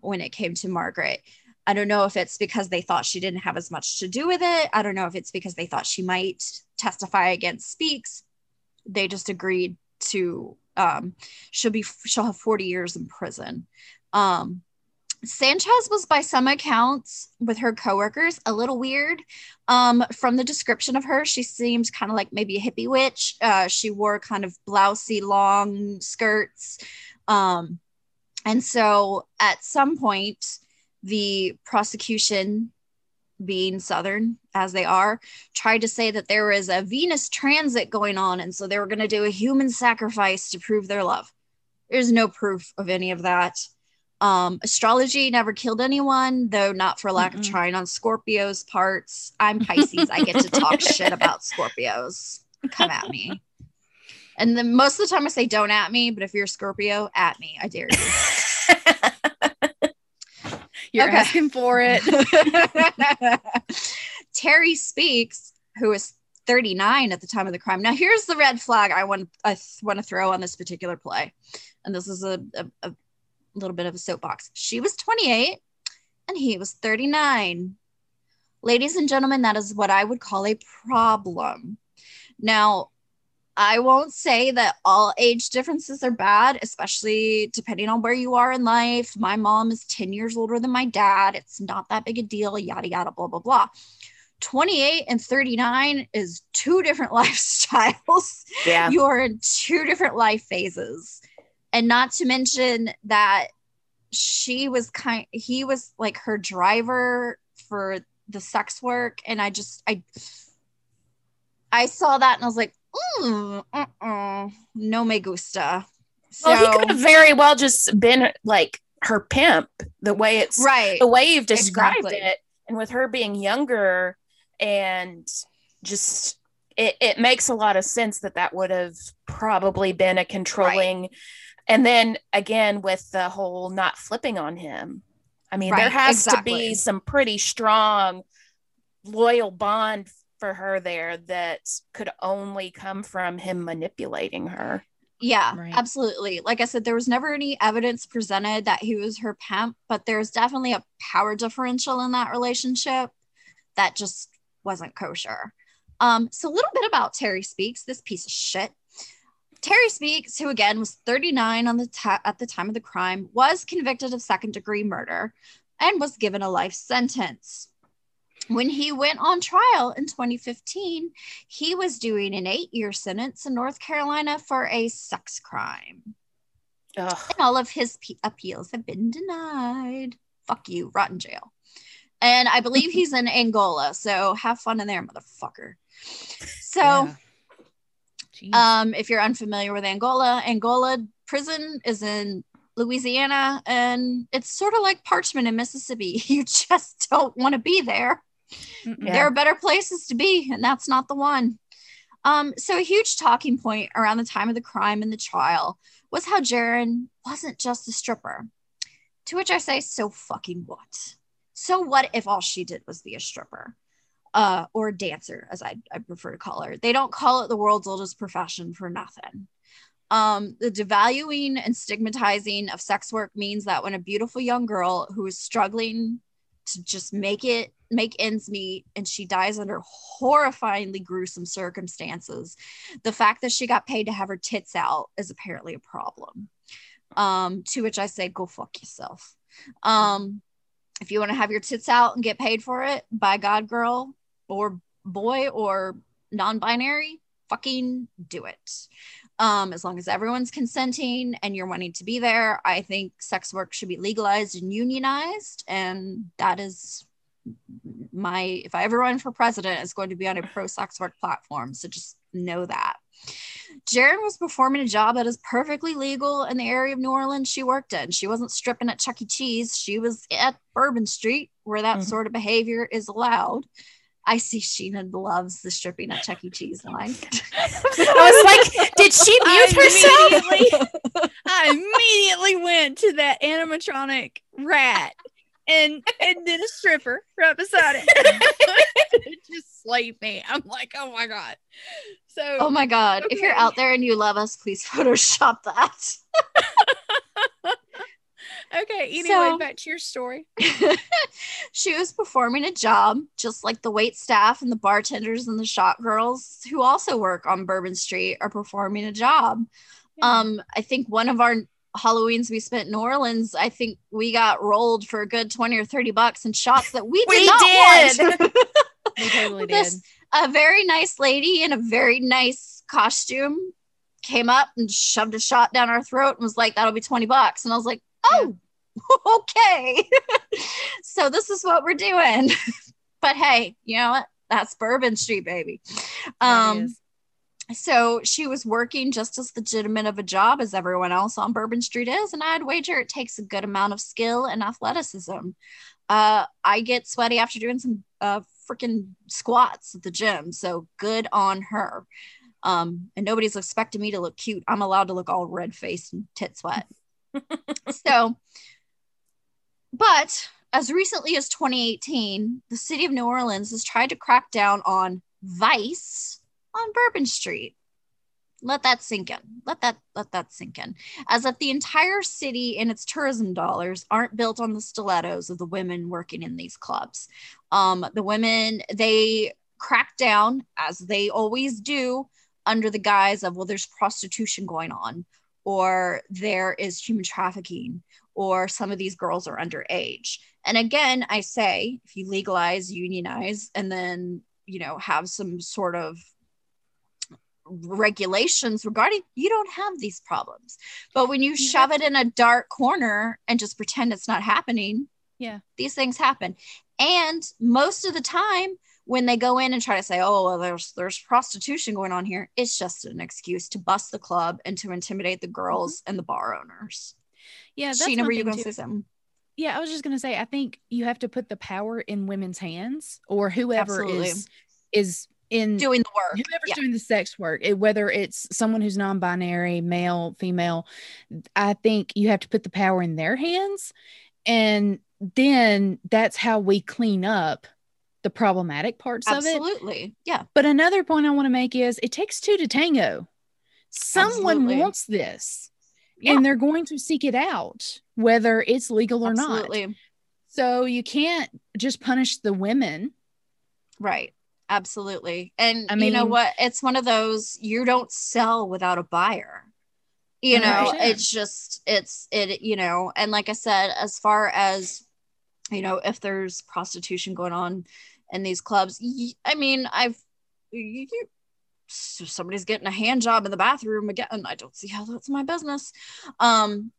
when it came to Margaret. I don't know if it's because they thought she didn't have as much to do with it. I don't know if it's because they thought she might testify against Speaks. They just agreed to, she'll have 40 years in prison. Sanchez was, by some accounts with her coworkers, a little weird. From the description of her, she seemed kind of like maybe a hippie witch. She wore kind of blousy long skirts. And so at some point, the prosecution, being Southern as they are, tried to say that there was a Venus transit going on. And so they were going to do a human sacrifice to prove their love. There's no proof of any of that. Astrology never killed anyone, though not for lack of trying on Scorpio's parts. I'm Pisces. I get to talk shit about Scorpios. Come at me. And then most of the time I say don't at me, but if you're a Scorpio, at me. I dare you. You're okay. Asking for it. Terry Speaks, who is 39 at the time of the crime. Now, here's the red flag I want to throw on this particular play. And this is a little bit of a soapbox. She was 28 and he was 39. Ladies and gentlemen, that is what I would call a problem. Now, I won't say that all age differences are bad, especially depending on where you are in life. My mom is 10 years older than my dad. It's not that big a deal, yada, yada, blah, blah, blah. 28 and 39 is two different lifestyles. Yeah. You are in two different life phases. And not to mention that he was like her driver for the sex work. And I saw that and I was like, no me gusta. So, well, he could have very well just been like her pimp, the way it's right, the way you've described it. And with her being younger, and just it makes a lot of sense that would have probably been a controlling. Right. And then again, with the whole not flipping on him, I mean, right, there has to be some pretty strong loyal bond for her there that could only come from him manipulating her. Yeah, right. Absolutely. Like I said, there was never any evidence presented that he was her pimp, but there's definitely a power differential in that relationship that just wasn't kosher. So a little bit about Terry Speaks, this piece of shit. Terry Speaks, who again was 39 at the time of the crime, was convicted of second-degree murder and was given a life sentence. When he went on trial in 2015, he was doing an 8-year sentence in North Carolina for a sex crime. Ugh. And all of his appeals have been denied. Fuck you, rotten jail. And I believe he's in Angola, so have fun in there, motherfucker. So, yeah. If you're unfamiliar with Angola prison is in Louisiana, and it's sort of like Parchment in Mississippi. You just don't want to be there. Yeah. There are better places to be, and that's not the one. So a huge talking point around the time of the crime and the trial was how Jaren wasn't just a stripper, to which I say, so fucking what? So what if all she did was be a stripper or a dancer, as I prefer to call her? They don't call it the world's oldest profession for nothing. The devaluing and stigmatizing of sex work means that when a beautiful young girl who is struggling to just make ends meet, and she dies under horrifyingly gruesome circumstances. The fact that she got paid to have her tits out is apparently a problem. To which I say, go fuck yourself. If you want to have your tits out and get paid for it, by God, girl or boy or non-binary, fucking do it. As long as everyone's consenting and you're wanting to be there, I think sex work should be legalized and unionized. And that is my, if I ever run for president, it's going to be on a pro-sex work platform. So just know that. Jaren was performing a job that is perfectly legal in the area of New Orleans she worked in. She wasn't stripping at Chuck E. Cheese. She was at Bourbon Street, where that sort of behavior is allowed. I see Sheena loves the stripping at Chuck E. Cheese line. I was like, did she mute herself? I immediately went to that animatronic rat and did a stripper right beside it. It just slayed me. I'm like, oh my God. So, oh my God. Okay. If you're out there and you love us, please Photoshop that. Okay, anyway, back to your story. She was performing a job, just like the wait staff and the bartenders and the shot girls who also work on Bourbon Street are performing a job. Yeah. I think one of our Halloweens we spent in New Orleans, I think we got rolled for a good $20 or $30 in shots that we did not want. We totally did. A very nice lady in a very nice costume came up and shoved a shot down our throat and was like, that'll be $20. And I was like, oh, okay. So this is what we're doing. But hey, you know what? That's Bourbon Street, baby. So she was working just as legitimate of a job as everyone else on Bourbon Street is. And I'd wager it takes a good amount of skill and athleticism. I get sweaty after doing some freaking squats at the gym. So good on her. And nobody's expecting me to look cute. I'm allowed to look all red-faced and tit sweat. So, but as recently as 2018, the city of New Orleans has tried to crack down on vice on Bourbon Street. Let that sink in. Let that sink in. As if the entire city and its tourism dollars aren't built on the stilettos of the women working in these clubs. The women, they crack down, as they always do, under the guise of, well, there's prostitution going on, or there is human trafficking, or some of these girls are underage. And again, I say, if you legalize, unionize, and then, you know, have some sort of regulations regarding, you don't have these problems. But when you shove it in a dark corner and just pretend it's not happening, these things happen. And most of the time, when they go in and try to say, oh, well, there's prostitution going on here, it's just an excuse to bust the club and to intimidate the girls and the bar owners. Yeah. That's Sheena, were you going to say something? Yeah, I was just going to say, I think you have to put the power in women's hands, or whoever is in doing the work, whoever's doing the sex work, whether it's someone who's non-binary, male, female. I think you have to put the power in their hands. And then that's how we clean up the problematic parts of it. Absolutely. Yeah. But another point I want to make is it takes two to tango. Someone wants this and they're going to seek it out, whether it's legal or not. So you can't just punish the women. Right. Absolutely. And I mean, you know what? It's one of those, you don't sell without a buyer. You know, it's just, you know, and like I said, as far as, you know, if there's prostitution going on in these clubs, I mean, somebody's getting a hand job in the bathroom again. I don't see how that's my business. You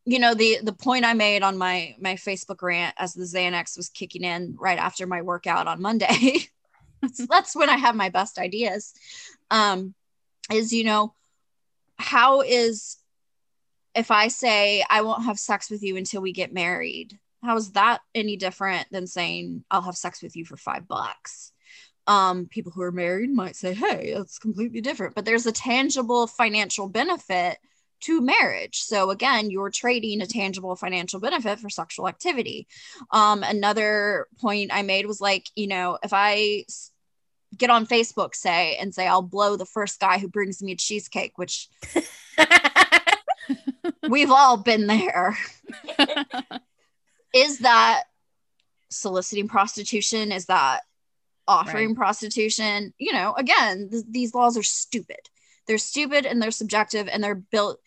know, the point I made on my Facebook rant as the Xanax was kicking in right after my workout on Monday, that's when I have my best ideas, is, you know, how is, if I say I won't have sex with you until we get married, how is that any different than saying I'll have sex with you for $5? People who are married might say, hey, that's completely different. But there's a tangible financial benefit to marriage. So again, you're trading a tangible financial benefit for sexual activity. Another point I made was like, you know, if I get on Facebook, and say I'll blow the first guy who brings me a cheesecake, which we've all been there. Is that soliciting prostitution? Is that offering prostitution? You know, again, these laws are stupid. They're stupid and they're subjective and they're built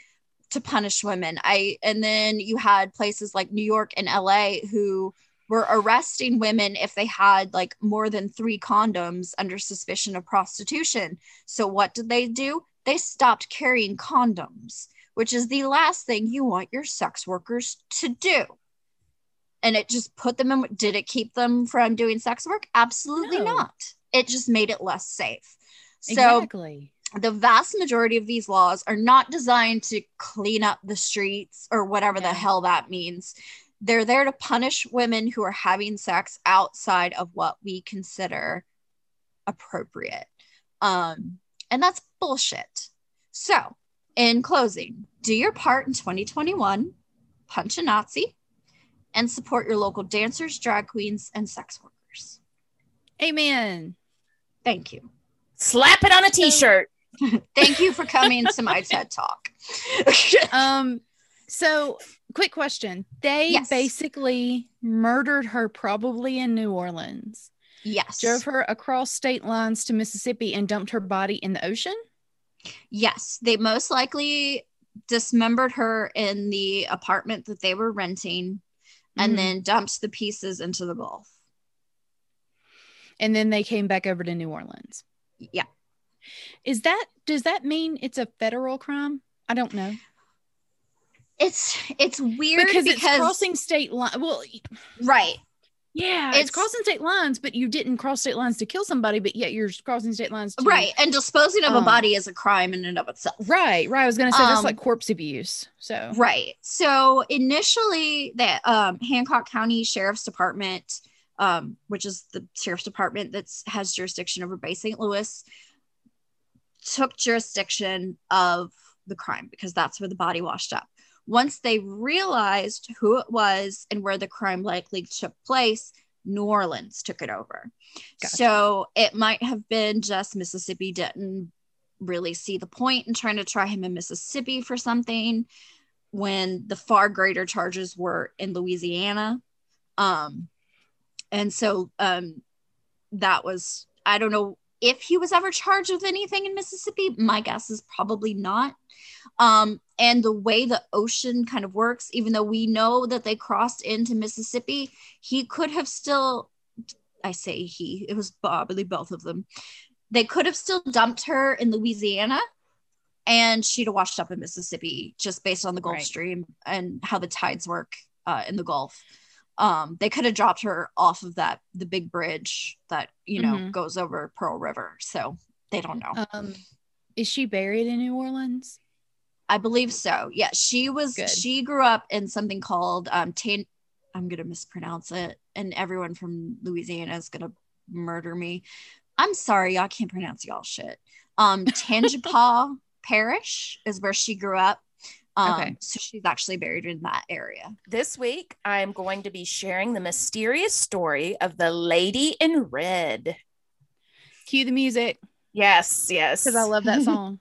to punish women. And then you had places like New York and LA who were arresting women if they had like more than 3 condoms under suspicion of prostitution. So what did they do? They stopped carrying condoms, which is the last thing you want your sex workers to do. And it just put them in. Did it keep them from doing sex work? Absolutely not. It just made it less safe. So exactly. The vast majority of these laws are not designed to clean up the streets or whatever the hell that means. They're there to punish women who are having sex outside of what we consider appropriate. And that's bullshit. So in closing, do your part in 2021, punch a Nazi, and support your local dancers, drag queens, and sex workers. Amen. Thank you. Slap it on a t-shirt. Thank you for coming to my TED Talk. So quick question. They basically murdered her probably in New Orleans. Yes. Drove her across state lines to Mississippi and dumped her body in the ocean? Yes. They most likely dismembered her in the apartment that they were renting and then dumped the pieces into the Gulf. And then they came back over to New Orleans. Yeah. Does that mean it's a federal crime? I don't know. It's weird because it's crossing state lines. Well, right. Yeah, it's crossing state lines, but you didn't cross state lines to kill somebody, but yet you're crossing state lines to... Right, and disposing of a body is a crime in and of itself. Right, right. I was going to say that's like corpse abuse, so... Right. So, initially, the Hancock County Sheriff's Department, which is the sheriff's department that has jurisdiction over Bay St. Louis, took jurisdiction of the crime because that's where the body washed up. Once they realized who it was and where the crime likely took place, New Orleans took it over. Gotcha. So it might have been just Mississippi didn't really see the point in trying to try him in Mississippi for something when the far greater charges were in Louisiana. And so that was, I don't know if he was ever charged with anything in Mississippi. My guess is probably not. And the way the ocean kind of works, even though we know that they crossed into Mississippi, he could have still, I say he, it was probably both of them. They could have still dumped her in Louisiana and she'd have washed up in Mississippi just based on the Gulf Stream and how the tides work in the Gulf. They could have dropped her off of that, the big bridge that, you know, goes over Pearl River. So they don't know. Is she buried in New Orleans? I believe so. Yeah, she was. Good. She grew up in something called I'm gonna mispronounce it, and everyone from Louisiana is gonna murder me. I'm sorry, y'all can't pronounce y'all shit. Tangipahoa Parish is where she grew up. Okay. So she's actually buried in that area. This week, I'm going to be sharing the mysterious story of the Lady in Red. Cue the music. Yes, yes, because I love that song.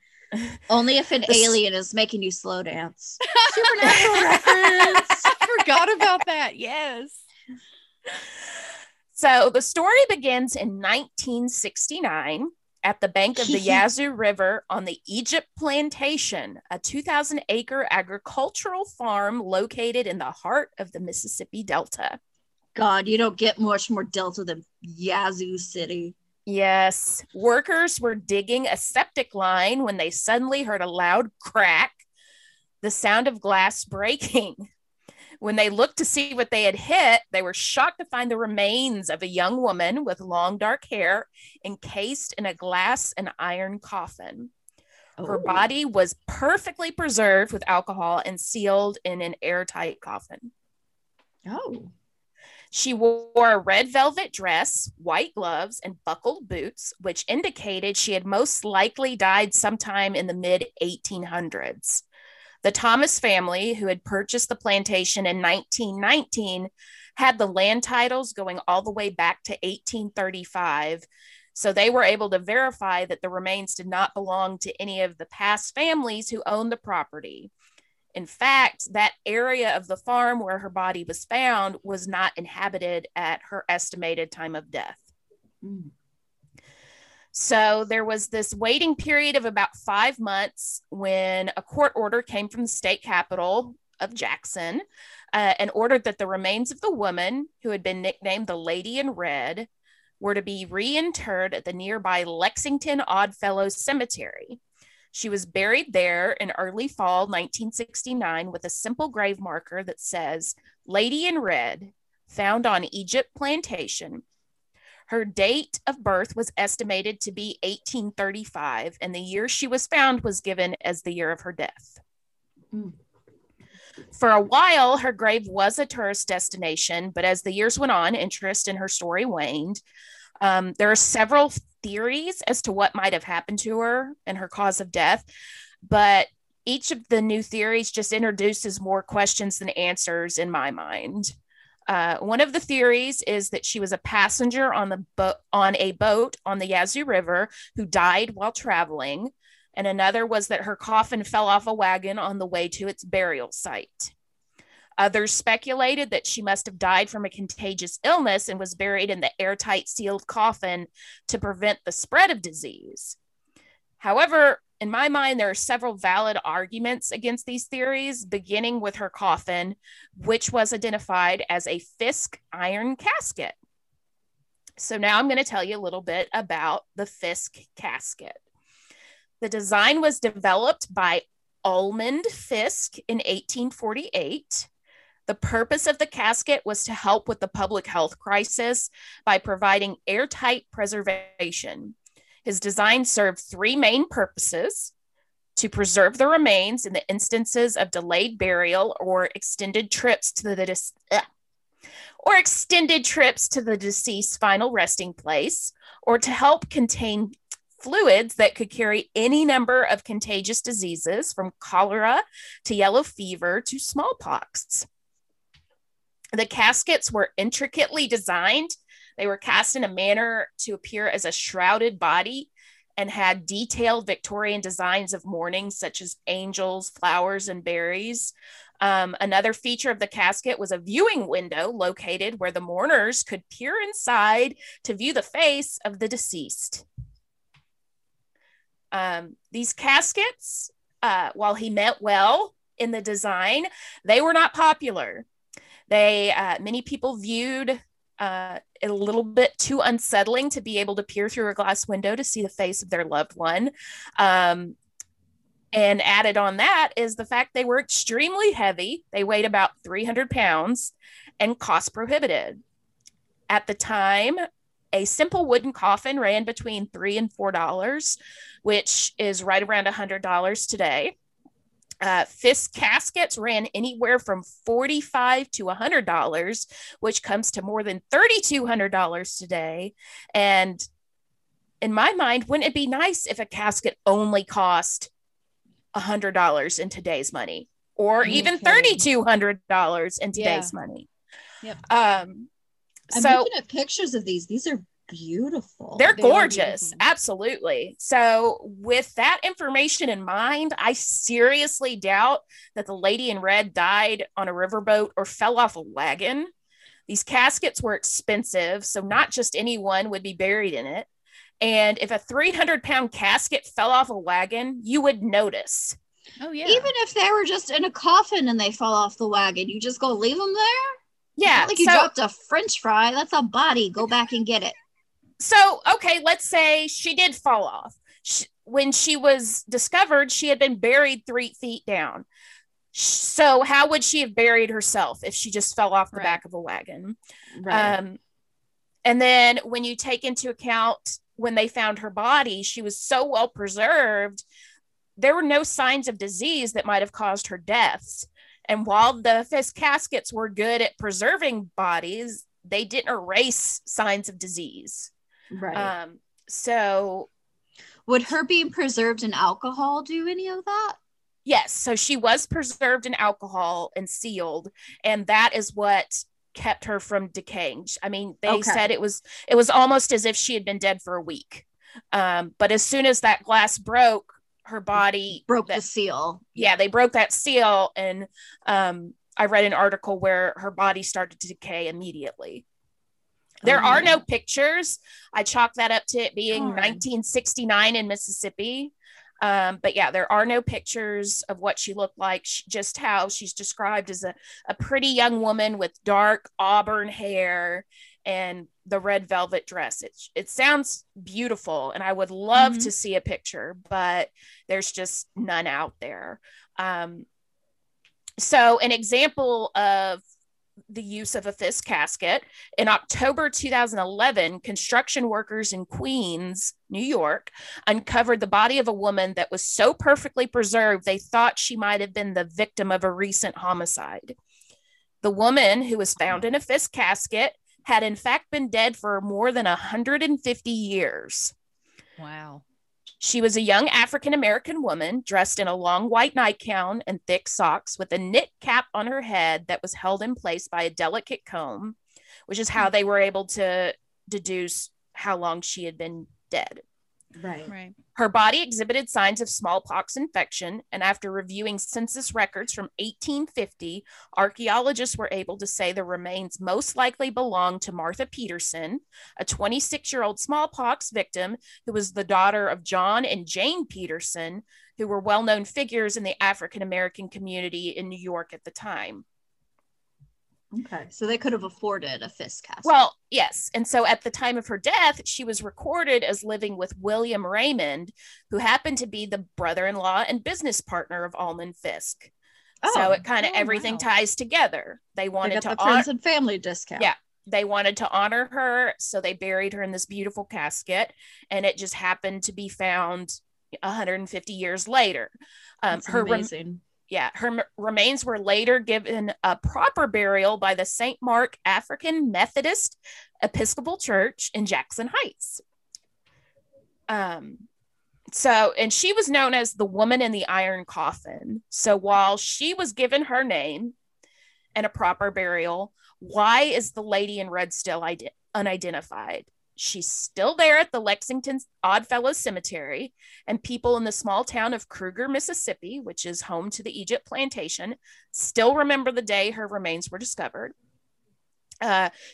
Only if an alien is making you slow dance. Supernatural reference. I forgot about that. Yes. So the story begins in 1969 at the bank of the Yazoo River on the Egypt Plantation, a 2,000-acre agricultural farm located in the heart of the Mississippi Delta. God, you don't get much more Delta than Yazoo City. Yes. Workers were digging a septic line when they suddenly heard a loud crack, the sound of glass breaking. When they looked to see what they had hit, they were shocked to find the remains of a young woman with long dark hair encased in a glass and iron coffin. Her body was perfectly preserved with alcohol and sealed in an airtight coffin. Oh. She wore a red velvet dress, white gloves, and buckled boots, which indicated she had most likely died sometime in the mid-1800s. The Thomas family, who had purchased the plantation in 1919, had the land titles going all the way back to 1835, so they were able to verify that the remains did not belong to any of the past families who owned the property. In fact, that area of the farm where her body was found was not inhabited at her estimated time of death. Mm. So there was this waiting period of about 5 months when a court order came from the state capital of Jackson and ordered that the remains of the woman, who had been nicknamed the Lady in Red, were to be reinterred at the nearby Lexington Odd Fellows Cemetery. She was buried there in early fall 1969 with a simple grave marker that says, "Lady in Red, found on Egypt Plantation." Her date of birth was estimated to be 1835, and the year she was found was given as the year of her death. Mm. For a while, her grave was a tourist destination, but as the years went on, interest in her story waned. There are several theories as to what might have happened to her and her cause of death, but each of the new theories just introduces more questions than answers in my mind. One of the theories is that she was a passenger on a boat on the Yazoo River who died while traveling. And another was that her coffin fell off a wagon on the way to its burial site. Others speculated that she must have died from a contagious illness and was buried in the airtight sealed coffin to prevent the spread of disease. However, in my mind, there are several valid arguments against these theories, beginning with her coffin, which was identified as a Fisk iron casket. So now I'm going to tell you a little bit about the Fisk casket. The design was developed by Almond Fisk in 1848. The purpose of the casket was to help with the public health crisis by providing airtight preservation. His design served three main purposes: to preserve the remains in the instances of delayed burial or extended trips to the deceased's final resting place, or to help contain fluids that could carry any number of contagious diseases, from cholera to yellow fever to smallpox. The caskets were intricately designed. They were cast in a manner to appear as a shrouded body and had detailed Victorian designs of mourning, such as angels, flowers, and berries. Another feature of the casket was a viewing window located where the mourners could peer inside to view the face of the deceased. These caskets, while he meant well in the design, they were not popular. Many people viewed a little bit too unsettling to be able to peer through a glass window to see the face of their loved one. And added on that is the fact they were extremely heavy. They weighed about 300 pounds and cost prohibitive. At the time, a simple wooden coffin ran between $3 and $4, which is right around $100 today. Fisk caskets ran anywhere from $45 to $100, which comes to more than $3,200 today. And in my mind, wouldn't it be nice if a casket only cost $100 in today's money, or even $3,200 in today's money? Yep. I'm looking at pictures of these. These are beautiful. They're gorgeous. Beautiful. Absolutely. So with that information in mind, I seriously doubt that the Lady in Red died on a riverboat or fell off a wagon. These caskets were expensive, so not just anyone would be buried in it. And if a 300-pound casket fell off a wagon, you would notice. Oh, yeah. Even if they were just in a coffin and they fall off the wagon, you just go leave them there? Yeah. It's not like you dropped a French fry. That's a body. Go back and get it. So, okay, let's say she did fall off. When she was discovered, she had been buried 3 feet down. So how would she have buried herself if she just fell off the back of a wagon? Right. And then when you take into account when they found her body, she was so well preserved, there were no signs of disease that might have caused her deaths. And while the Fisk caskets were good at preserving bodies, they didn't erase signs of disease. Right. So would her being preserved in alcohol do any of that? Yes. So she was preserved in alcohol and sealed. And that is what kept her from decaying. I mean, they said it was almost as if she had been dead for a week. But as soon as that glass broke, her body broke the seal. Yeah, they broke that seal. And I read an article where her body started to decay immediately. There are no pictures. I chalk that up to it being 1969 in Mississippi. But yeah, there are no pictures of what she looked like, just how she's described as a pretty young woman with dark auburn hair and the red velvet dress. It sounds beautiful, and I would love to see a picture, but there's just none out there. So an example of the use of a Fisk casket. In October 2011, construction workers in Queens, New York, uncovered the body of a woman that was so perfectly preserved they thought she might have been the victim of a recent homicide. The woman, who was found in a Fisk casket, had in fact been dead for more than 150 years. Wow. She was a young African-American woman dressed in a long white nightgown and thick socks with a knit cap on her head that was held in place by a delicate comb, which is how they were able to deduce how long she had been dead. Right. Her body exhibited signs of smallpox infection, and after reviewing census records from 1850, archaeologists were able to say the remains most likely belonged to Martha Peterson, a 26-year-old smallpox victim who was the daughter of John and Jane Peterson, who were well-known figures in the African-American community in New York at the time. Okay, so they could have afforded a Fisk casket. Well, yes. And so at the time of her death, she was recorded as living with William Raymond, who happened to be the brother-in-law and business partner of Almond Fisk. Oh, so it kind of everything ties together. They wanted to honor friends and family discount. Yeah, they wanted to honor her, so they buried her in this beautiful casket, and it just happened to be found 150 years later. That's amazing. Her remains were later given a proper burial by the St. Mark African Methodist Episcopal Church in Jackson Heights. And she was known as the woman in the iron coffin. So while she was given her name and a proper burial, why is the lady in red still unidentified? She's still there at the Lexington Odd Fellows Cemetery, and people in the small town of Kruger, Mississippi, which is home to the Egypt Plantation, still remember the day her remains were discovered.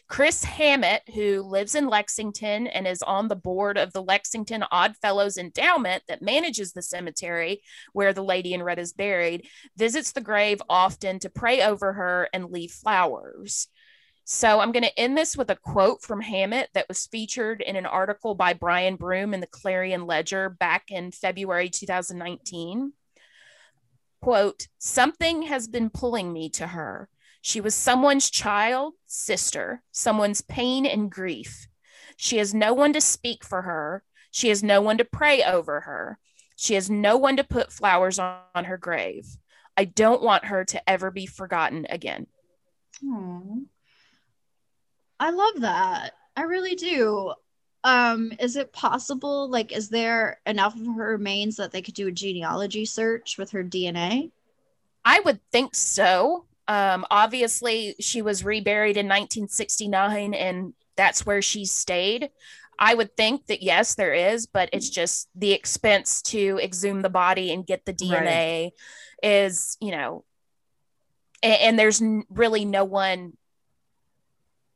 Chris Hammett, who lives in Lexington and is on the board of the Lexington Odd Fellows Endowment that manages the cemetery where the lady in red is buried, visits the grave often to pray over her and leave flowers. So I'm going to end this with a quote from Hammett that was featured in an article by Brian Broom in the Clarion Ledger back in February 2019. Quote, "Something has been pulling me to her. She was someone's child, sister, someone's pain and grief. She has no one to speak for her. She has no one to pray over her. She has no one to put flowers on her grave. I don't want her to ever be forgotten again." Aww. I love that. I really do. Is it possible, like, is there enough of her remains that they could do a genealogy search with her DNA? I would think so. Obviously, she was reburied in 1969, and that's where she stayed. I would think that, yes, there is, but it's just the expense to exhume the body and get the DNA is, you know, and there's really no one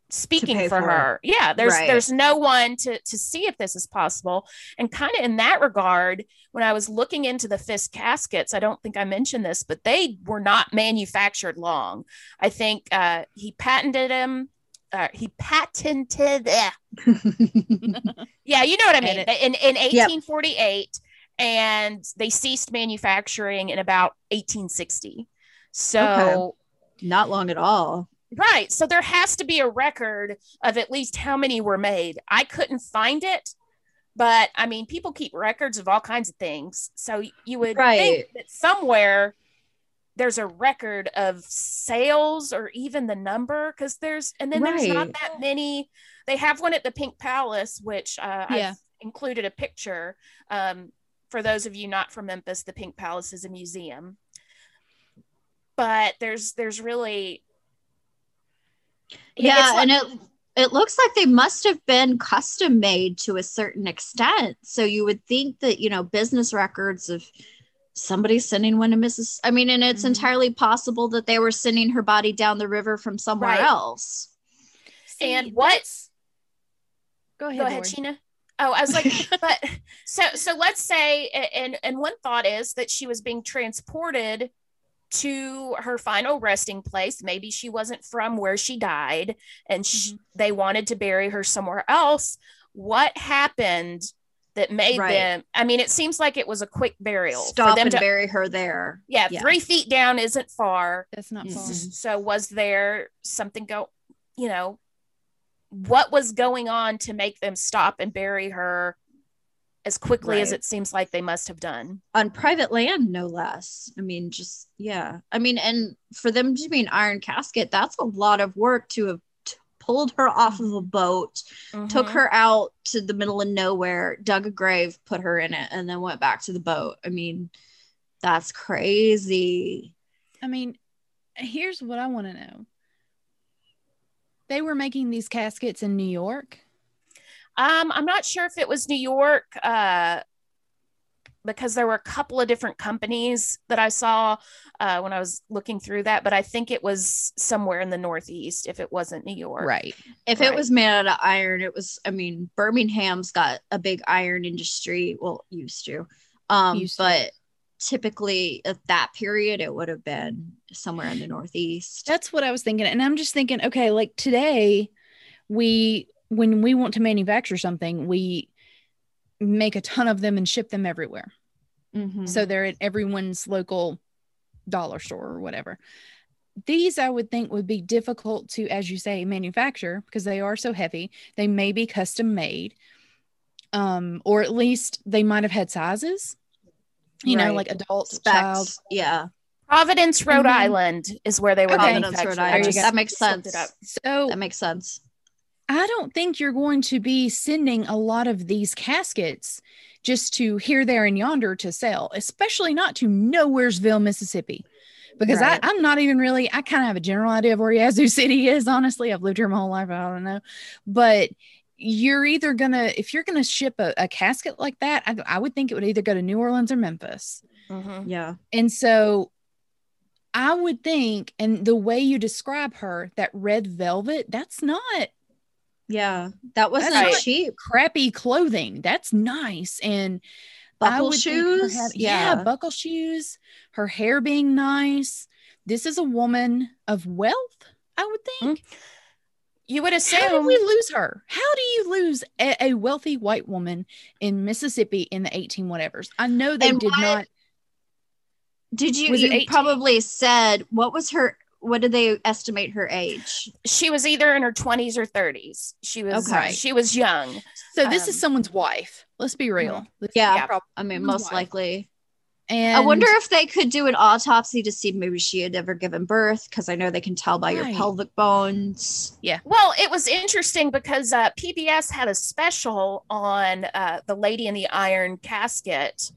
speaking for her. Yeah, there's no one to see if this is possible. And kind of in that regard, when I was looking into the Fisk caskets, I don't think I mentioned this, but they were not manufactured long. I think he patented yeah, you know what I mean, in 1848, and they ceased manufacturing in about 1860. So not long at all. Right. So there has to be a record of at least how many were made. I couldn't find it, but I mean, people keep records of all kinds of things. So you would think that somewhere there's a record of sales or even the number, because there's not that many. They have one at the Pink Palace, which I've included a picture. For those of you not from Memphis, the Pink Palace is a museum. But there's really... And it It looks like they must have been custom made to a certain extent. So you would think that, you know, business records of somebody sending one to Mrs. I mean, and it's mm-hmm. entirely possible that they were sending her body down the river from somewhere right. else. And what's Go ahead, Sheena. Oh, I was like, but so let's say, and one thought is that she was being transported to her final resting place. Maybe she wasn't from where she died, and they wanted to bury her somewhere else. What happened that made right. them? I mean, it seems like it was a quick burial. Stop for them and to bury her there. Yeah, 3 feet down isn't far. That's not far. So was there something what was going on to make them stop and bury her as quickly right. as it seems like they must have done? On private land, no less. I mean, just, yeah. I mean, and for them to be an iron casket, that's a lot of work to have pulled her off of a boat, mm-hmm. took her out to the middle of nowhere, dug a grave, put her in it, and then went back to the boat. I mean, that's crazy. I mean, here's what I want to know. They were making these caskets in New York. I'm not sure if it was New York, because there were a couple of different companies that I saw when I was looking through that, but I think it was somewhere in the Northeast if it wasn't New York. Right. If right. it was made out of iron, it was, I mean, Birmingham's got a big iron industry. Well, used to. But typically at that period it would have been somewhere in the Northeast. That's what I was thinking. And I'm just thinking, okay, like today when we want to manufacture something, we make a ton of them and ship them everywhere. Mm-hmm. So they're at everyone's local dollar store or whatever. These I would think would be difficult to, as you say, manufacture because they are so heavy. They may be custom made, or at least they might have had sizes. You right. know, like adult, specs, child. Yeah. Providence, Rhode mm-hmm. Island is where they were. Okay. Providence, Rhode Island. That makes sense. So that makes sense. I don't think you're going to be sending a lot of these caskets just to here, there, and yonder to sell, especially not to Nowheresville, Mississippi, because right. I'm not even really, I kind of have a general idea of where Yazoo City is. Honestly, I've lived here my whole life. I don't know. But you're either gonna, if you're gonna ship a casket like that, I would think it would either go to New Orleans or Memphis. Mm-hmm. Yeah. And so I would think, and the way you describe her, that red velvet, that's not. Yeah. That wasn't right. cheap. Crappy clothing. That's nice. And buckle shoes. Buckle shoes, her hair being nice. This is a woman of wealth, I would think. Mm-hmm. You would assume. How did we lose her? How do you lose a wealthy white woman in Mississippi in the 18 whatevers? I know they did not. Did you probably said, what did they estimate her age? She was either in her 20s or 30s. She was young. So this is someone's wife. Let's be real. Yeah. I mean, most likely. And I wonder if they could do an autopsy to see maybe she had ever given birth, because I know they can tell by right. your pelvic bones. Yeah. Well, it was interesting because PBS had a special on the lady in the iron casket,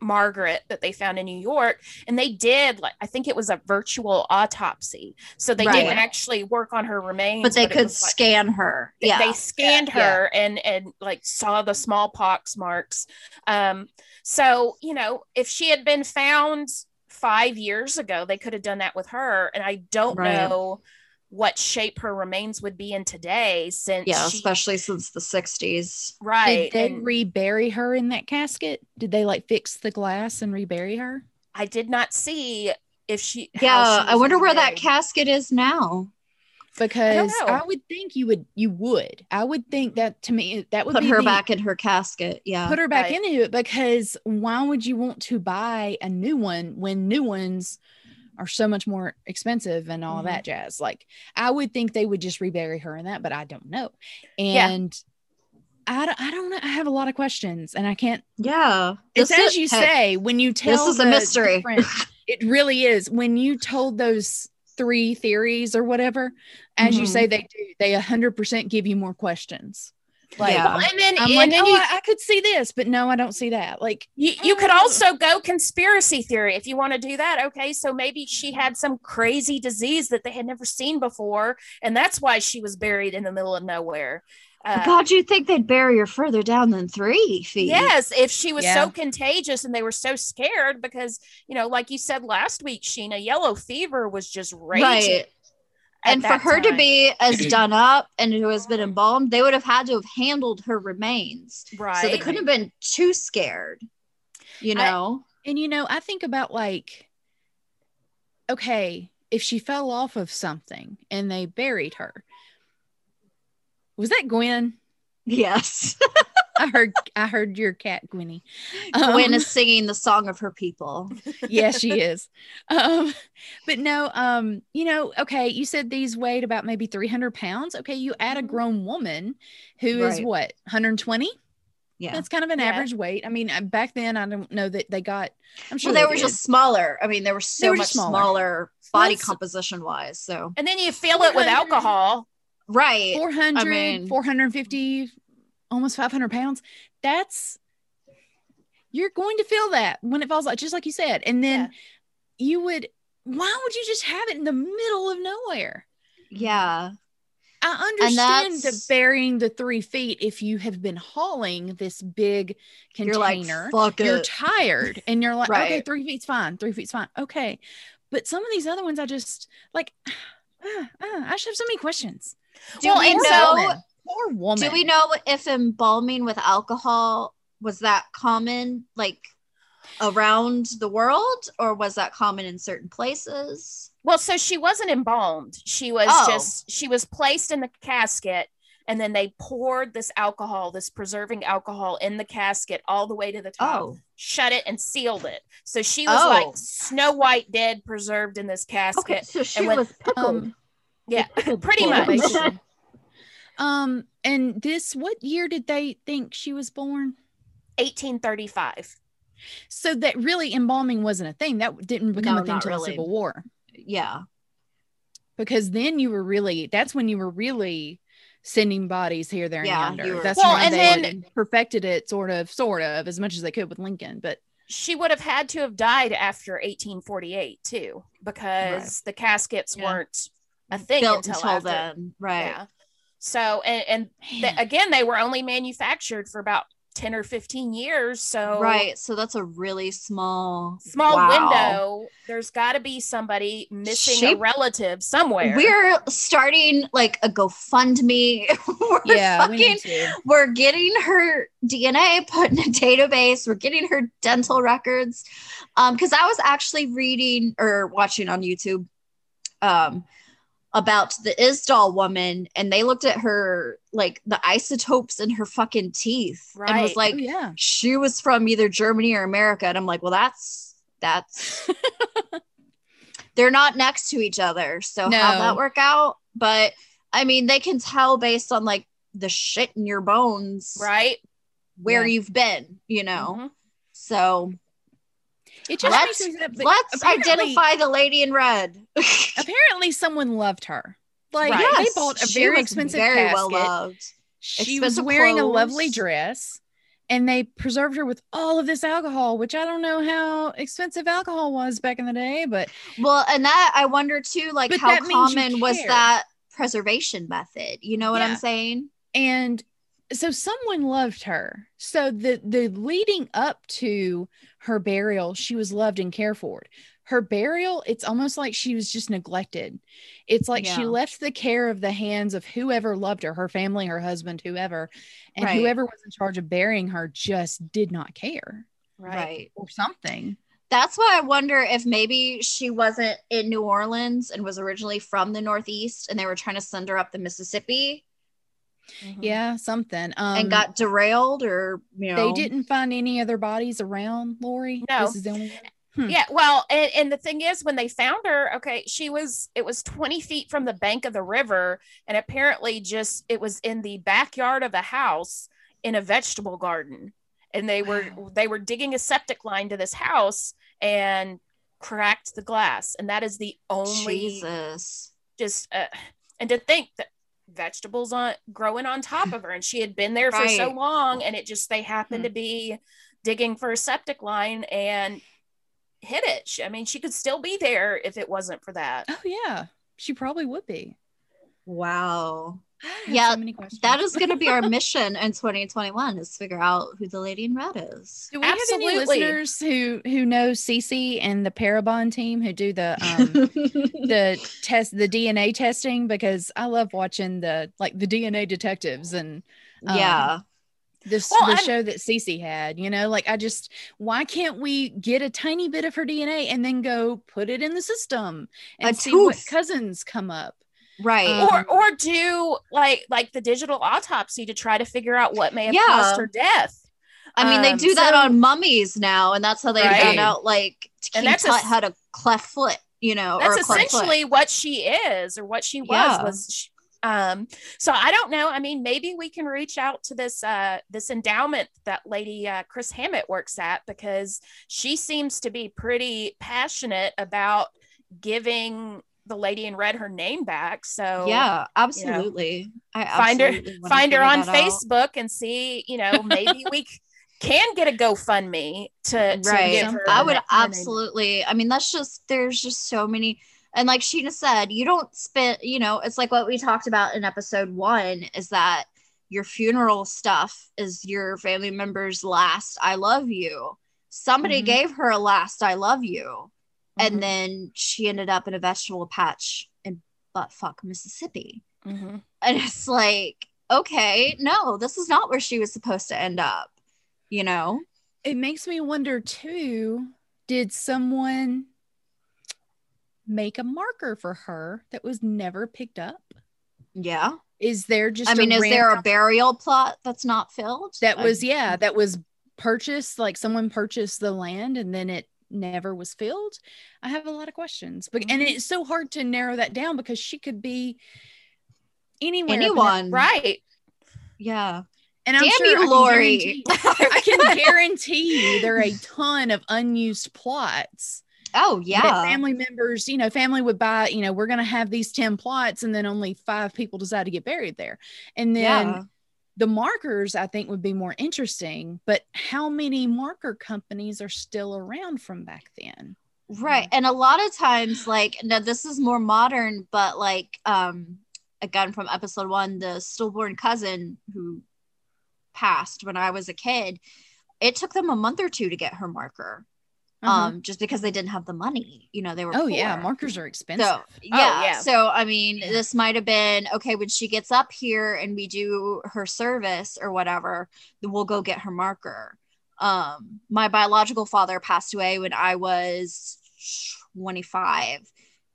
Margaret, that they found in New York, and they did, like, I think it was a virtual autopsy, so they right. didn't actually work on her remains, but they could scan her. Yeah, they scanned her and like saw the smallpox marks. So, you know, if she had been found 5 years ago, they could have done that with her. And I don't right. know what shape her remains would be in today, since especially since the 60s. Right. Did they rebury her in that casket? Did they like fix the glass and rebury her? I did not see if she. Yeah, I wonder where that casket is now. Because I would think you would. I would think that, to me, that would put her back in her casket. Yeah. Put her back into it, because why would you want to buy a new one when new ones are so much more expensive and all that jazz? Like, I would think they would just rebury her in that, but I don't know. And I don't know. I have a lot of questions and I can't. Yeah. It's as you say, when you tell this is a mystery. It really is. When you told those three theories or whatever, as you say, they 100% give you more questions. Like, yeah. I could see this, but no, I don't see that. Like, you could also go conspiracy theory if you want to do that. Okay, so maybe she had some crazy disease that they had never seen before, and that's why she was buried in the middle of nowhere. God, you'd think they'd bury her further down than 3 feet. Yes, if she was so contagious and they were so scared because, you know, like you said last week, Sheena, yellow fever was just raging. Right. And for her to be as done up and who has been embalmed, they would have had to have handled her remains. Right. So they couldn't have been too scared, you know? I think about, like, okay, if she fell off of something and they buried her. Was that Gwen? Yes. I heard your cat, Gwenny. Gwen is singing the song of her people. Yes, she is. But no, okay, you said these weighed about maybe 300 pounds. Okay, you add a grown woman who is what, 120? Yeah. That's kind of an average weight. I mean, back then, I don't know that they got, I'm sure they were just smaller. I mean, they were much smaller body composition wise. So, and then you fill it with alcohol. Right. 400, 450, almost 500 pounds. That's, you're going to feel that when it falls out, just like you said. And then why would you just have it in the middle of nowhere? Yeah. I understand the burying the 3 feet if you have been hauling this big container. You're like, fuck it. You're tired and you're like, okay, 3 feet's fine. 3 feet's fine. Okay. But some of these other ones, I just like, I should have so many questions. Poor woman. Do we know if embalming with alcohol was that common, like, around the world, or was that common in certain places? Well, so she wasn't embalmed. She was she was placed in the casket, and then they poured this alcohol, this preserving alcohol, in the casket all the way to the top, shut it and sealed it. So she was like Snow White dead, preserved in this casket. Okay, so she was pickled. Yeah, pretty much. And this, what year did they think she was born? 1835. So that really embalming wasn't a thing. That didn't become a thing until the Civil War. Yeah. Because then that's when you were really sending bodies here, there, and yonder. That's why they perfected it sort of as much as they could with Lincoln. But she would have had to have died after 1848 too, because the caskets weren't a thing until then. Right. Yeah. So, again, they were only manufactured for about 10 or 15 years. So, right. So that's a really small window. There's got to be somebody missing a relative somewhere. We're starting like a GoFundMe. We're getting her DNA put in a database. We're getting her dental records. Cause I was actually reading or watching on YouTube, about the Isdall woman, and they looked at her, like, the isotopes in her fucking teeth, and was like, she was from either Germany or America. And I'm like, well, that's they're not next to each other, so how'd that work out? But I mean, they can tell based on, like, the shit in your bones, right, where you've been, you know. So it just let's identify the lady in red. Apparently someone loved her. Like, they bought a very expensive casket. Well loved. She was wearing a lovely dress, and they preserved her with all of this alcohol, which I don't know how expensive alcohol was back in the day, but and that I wonder too, like, how common was that preservation method? You know what I'm saying? And so someone loved her. So the leading up to her burial, she was loved and cared for. Her burial, it's almost like she was just neglected. It's like she left the care of the hands of whoever loved her, her family, her husband, whoever, and whoever was in charge of burying her just did not care. Right. Or something. That's why I wonder if maybe she wasn't in New Orleans and was originally from the Northeast, and they were trying to send her up the Mississippi. Yeah, something. And got derailed, or, you know, they didn't find any other bodies around, Lori. No. This is the only one. Yeah, well, and the thing is, when they found her, it was 20 feet from the bank of the river, and apparently it was in the backyard of a house in a vegetable garden, and they were digging a septic line to this house and cracked the glass, and that is the only. Jesus. Just and to think that vegetables on growing on top of her, and she had been there for so long, and it just, they happened to be digging for a septic line and hit it. I mean, she could still be there if it wasn't for that. Oh yeah, she probably would be. Wow. Yeah, so that is going to be our mission in 2021, is figure out who the Lady in Red is. Do we have any listeners who know Cece and the Parabon team who do the the test, the DNA testing? Because I love watching the DNA detectives and the show that Cece had. You know, like, I just, why can't we get a tiny bit of her DNA and then go put it in the system and see what cousins come up? Right. Or do like the digital autopsy to try to figure out what may have caused her death. I mean, they do that on mummies now, and that's how they found out like King Tut had a cleft foot, you know. That's essentially what she is, or what she was. So I don't know. I mean, maybe we can reach out to this this endowment that lady Chris Hammett works at, because she seems to be pretty passionate about giving the Lady in Red her name back. So yeah, absolutely. You know, find her on Facebook and see, you know, maybe we can get a GoFundMe to give her. I would absolutely. I mean, that's just, there's just so many. And like Sheena said, you don't spend, you know, it's like what we talked about in episode 1 is that your funeral stuff is your family member's last I love you. Somebody gave her a last I love you. And then she ended up in a vegetable patch in buttfuck, Mississippi. And it's like, okay, no, this is not where she was supposed to end up, you know? It makes me wonder, too, did someone make a marker for her that was never picked up? Yeah. Is there just is there a burial plot that's not filled? That was purchased, like someone purchased the land and then it never was filled. I have a lot of questions, but and it's so hard to narrow that down because she could be anyone, right? Yeah, and I'm sure, Lori, I can guarantee you there are a ton of unused plots. Oh yeah, family members, you know, family would buy. You know, we're gonna have these 10 plots, and then only 5 people decide to get buried there, and then. Yeah. The markers, I think, would be more interesting, but how many marker companies are still around from back then? Right. And a lot of times, like, now this is more modern, but like, again, from episode 1, the stillborn cousin who passed when I was a kid, it took them a month or 2 to get her marker. Just because they didn't have the money, you know, they were poor. Yeah, markers are expensive. So, so I mean, this might have been okay when she gets up here and we do her service or whatever, then we'll go get her marker. My biological father passed away when I was 25,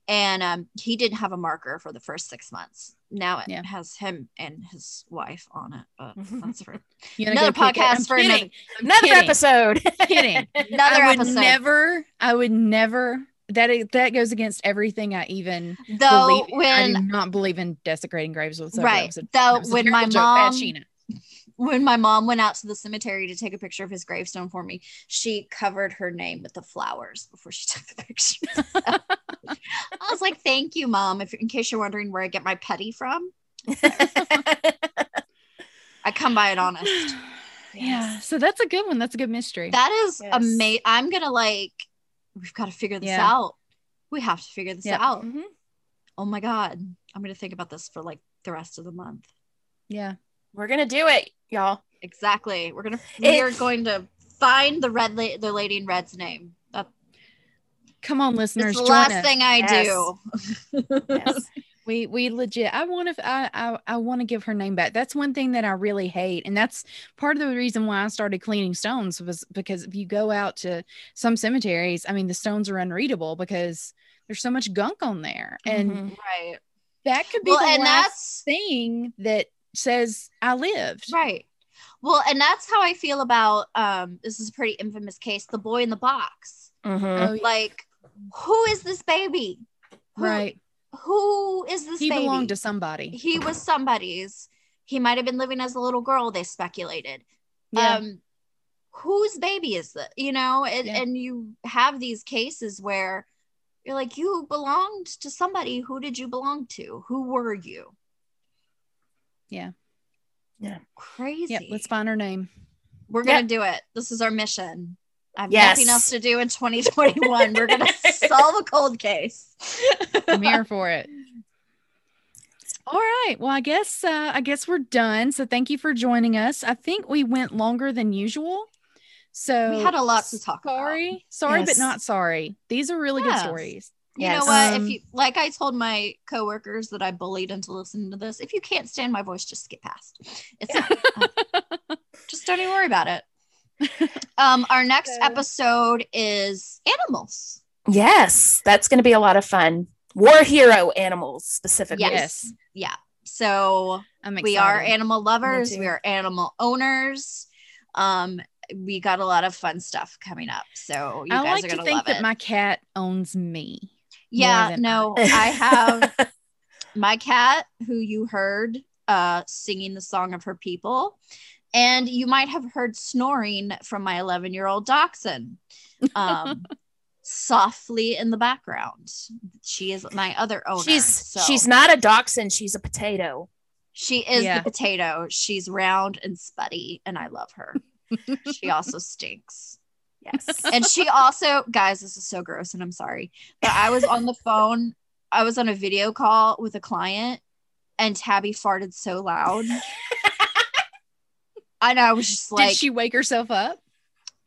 and he didn't have a marker for the first 6 months. Now it has him and his wife on it, but that's for another podcast for another episode. I would never. That goes against everything I even believe. I do not believe in desecrating graves whatsoever. Right. Though when my mom went out to the cemetery to take a picture of his gravestone for me, she covered her name with the flowers before she took the picture. I was like, thank you, Mom. If in case you're wondering where I get my petty from, I come by it honest. Yes. Yeah. So that's a good one. That's a good mystery. That is amazing. I'm going to we've got to figure this out. We have to figure this out. Mm-hmm. Oh my God. I'm going to think about this for like the rest of the month. Yeah. We're going to do it, y'all. Exactly. We're going to find the Lady in Red's name. Come on, listeners. It's the last thing I do. Yes. We legit. I want to give her name back. That's one thing that I really hate, and that's part of the reason why I started cleaning stones, was because if you go out to some cemeteries, I mean, the stones are unreadable because there's so much gunk on there, and that could be the last thing that says I lived. Right. Well, and that's how I feel about this is a pretty infamous case, the boy in the box. Mm-hmm. Like. Who is this baby? Who is this baby? He belonged to somebody. He was somebody's. He might have been living as a little girl, they speculated. Yeah. Whose baby is this? You know, and you have these cases where you're like, you belonged to somebody. Who did you belong to? Who were you? Yeah. Yeah. Crazy. Yep, let's find her name. We're going to do it. This is our mission. I have nothing else to do in 2021. We're going to solve a cold case. I'm here for it. All right. Well, I guess we're done. So thank you for joining us. I think we went longer than usual. So we had a lot to talk about. Sorry, but not sorry. These are really good stories. You know what? If you, like I told my coworkers that I bullied into listening to this, if you can't stand my voice, just skip past. It's just don't even worry about it. Our next episode is animals. Yes, that's going to be a lot of fun. War hero animals specifically. Yes. Yeah. So we are animal lovers. We are animal owners. We got a lot of fun stuff coming up. So you guys are going to love it. I like to think that my cat owns me. Yeah. No, I have my cat who you heard singing the song of her people. And you might have heard snoring from my 11-year-old dachshund softly in the background. She is my other owner. She's not a dachshund. She's a potato. She is the potato. She's round and spuddy, and I love her. She also stinks. Yes. And she also, guys, this is so gross, and I'm sorry, but I was on the phone. I was on a video call with a client, and Tabby farted so loud. And I was just like, did she wake herself up?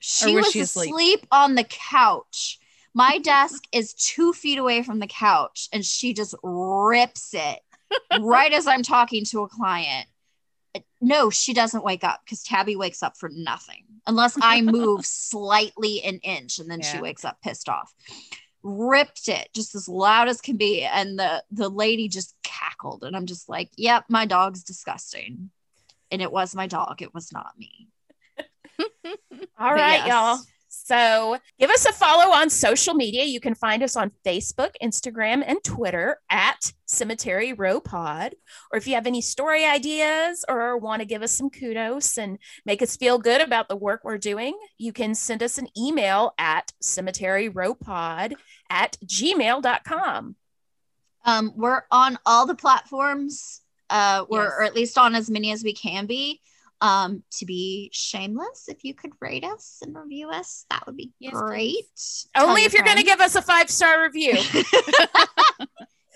She was asleep on the couch. My desk is 2 feet away from the couch, and she just rips it right as I'm talking to a client. No, she doesn't wake up because Tabby wakes up for nothing unless I move slightly an inch, and then she wakes up pissed off. Ripped it just as loud as can be, and the lady just cackled, and I'm just like, yep, my dog's disgusting. And it was my dog. It was not me. All right, y'all. So give us a follow on social media. You can find us on Facebook, Instagram, and Twitter at Cemetery Row Pod. Or if you have any story ideas or want to give us some kudos and make us feel good about the work we're doing, you can send us an email at cemeteryrowpod@gmail.com. We're on all the platforms. Or at least on as many as we can be, to be shameless. If you could rate us and review us, that would be great. Only if you're going to give us a 5-star review. Keep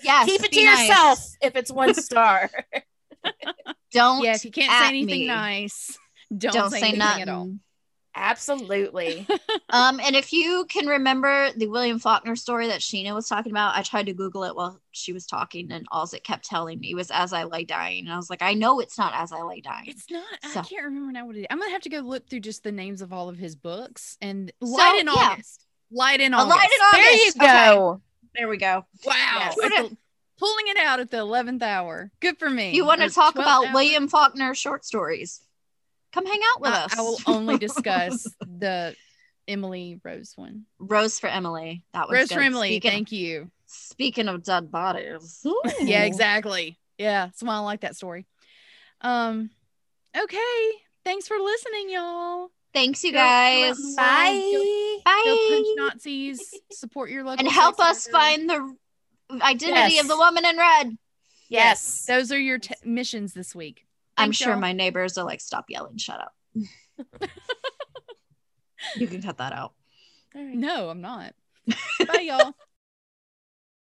it to yourself if it's 1 star. Don't. Yeah, if you can't say anything nice, don't say nothing at all. Absolutely. And if you can remember the William Faulkner story that Sheena was talking about, I tried to Google it while she was talking, and all it kept telling me was "as I lay dying," and I was like, I know it's not "as I lay dying." It's not. So, I can't remember now what it is. I'm gonna have to go look through just the names of all of his books. And Light in August. There you go. Okay. There we go. Wow. Yes. Pulling it out at the 11th hour. Good for me. You want to talk about William Faulkner short stories? Come hang out with us. I will only discuss the Emily Rose one. Rose for Emily. That was Rose for Emily. Thank you. Speaking of dead bodies. Ooh. Yeah, exactly. Yeah, that's why I like that story. Okay. Thanks for listening, y'all. Thanks, you guys. Bye. Bye. Go punch Nazis. Support your local. And help us find the identity of the woman in red. Yes. Those are your missions this week. I'm sure my neighbors are like, stop yelling, shut up. You can cut that out. No, I'm not. Bye, y'all.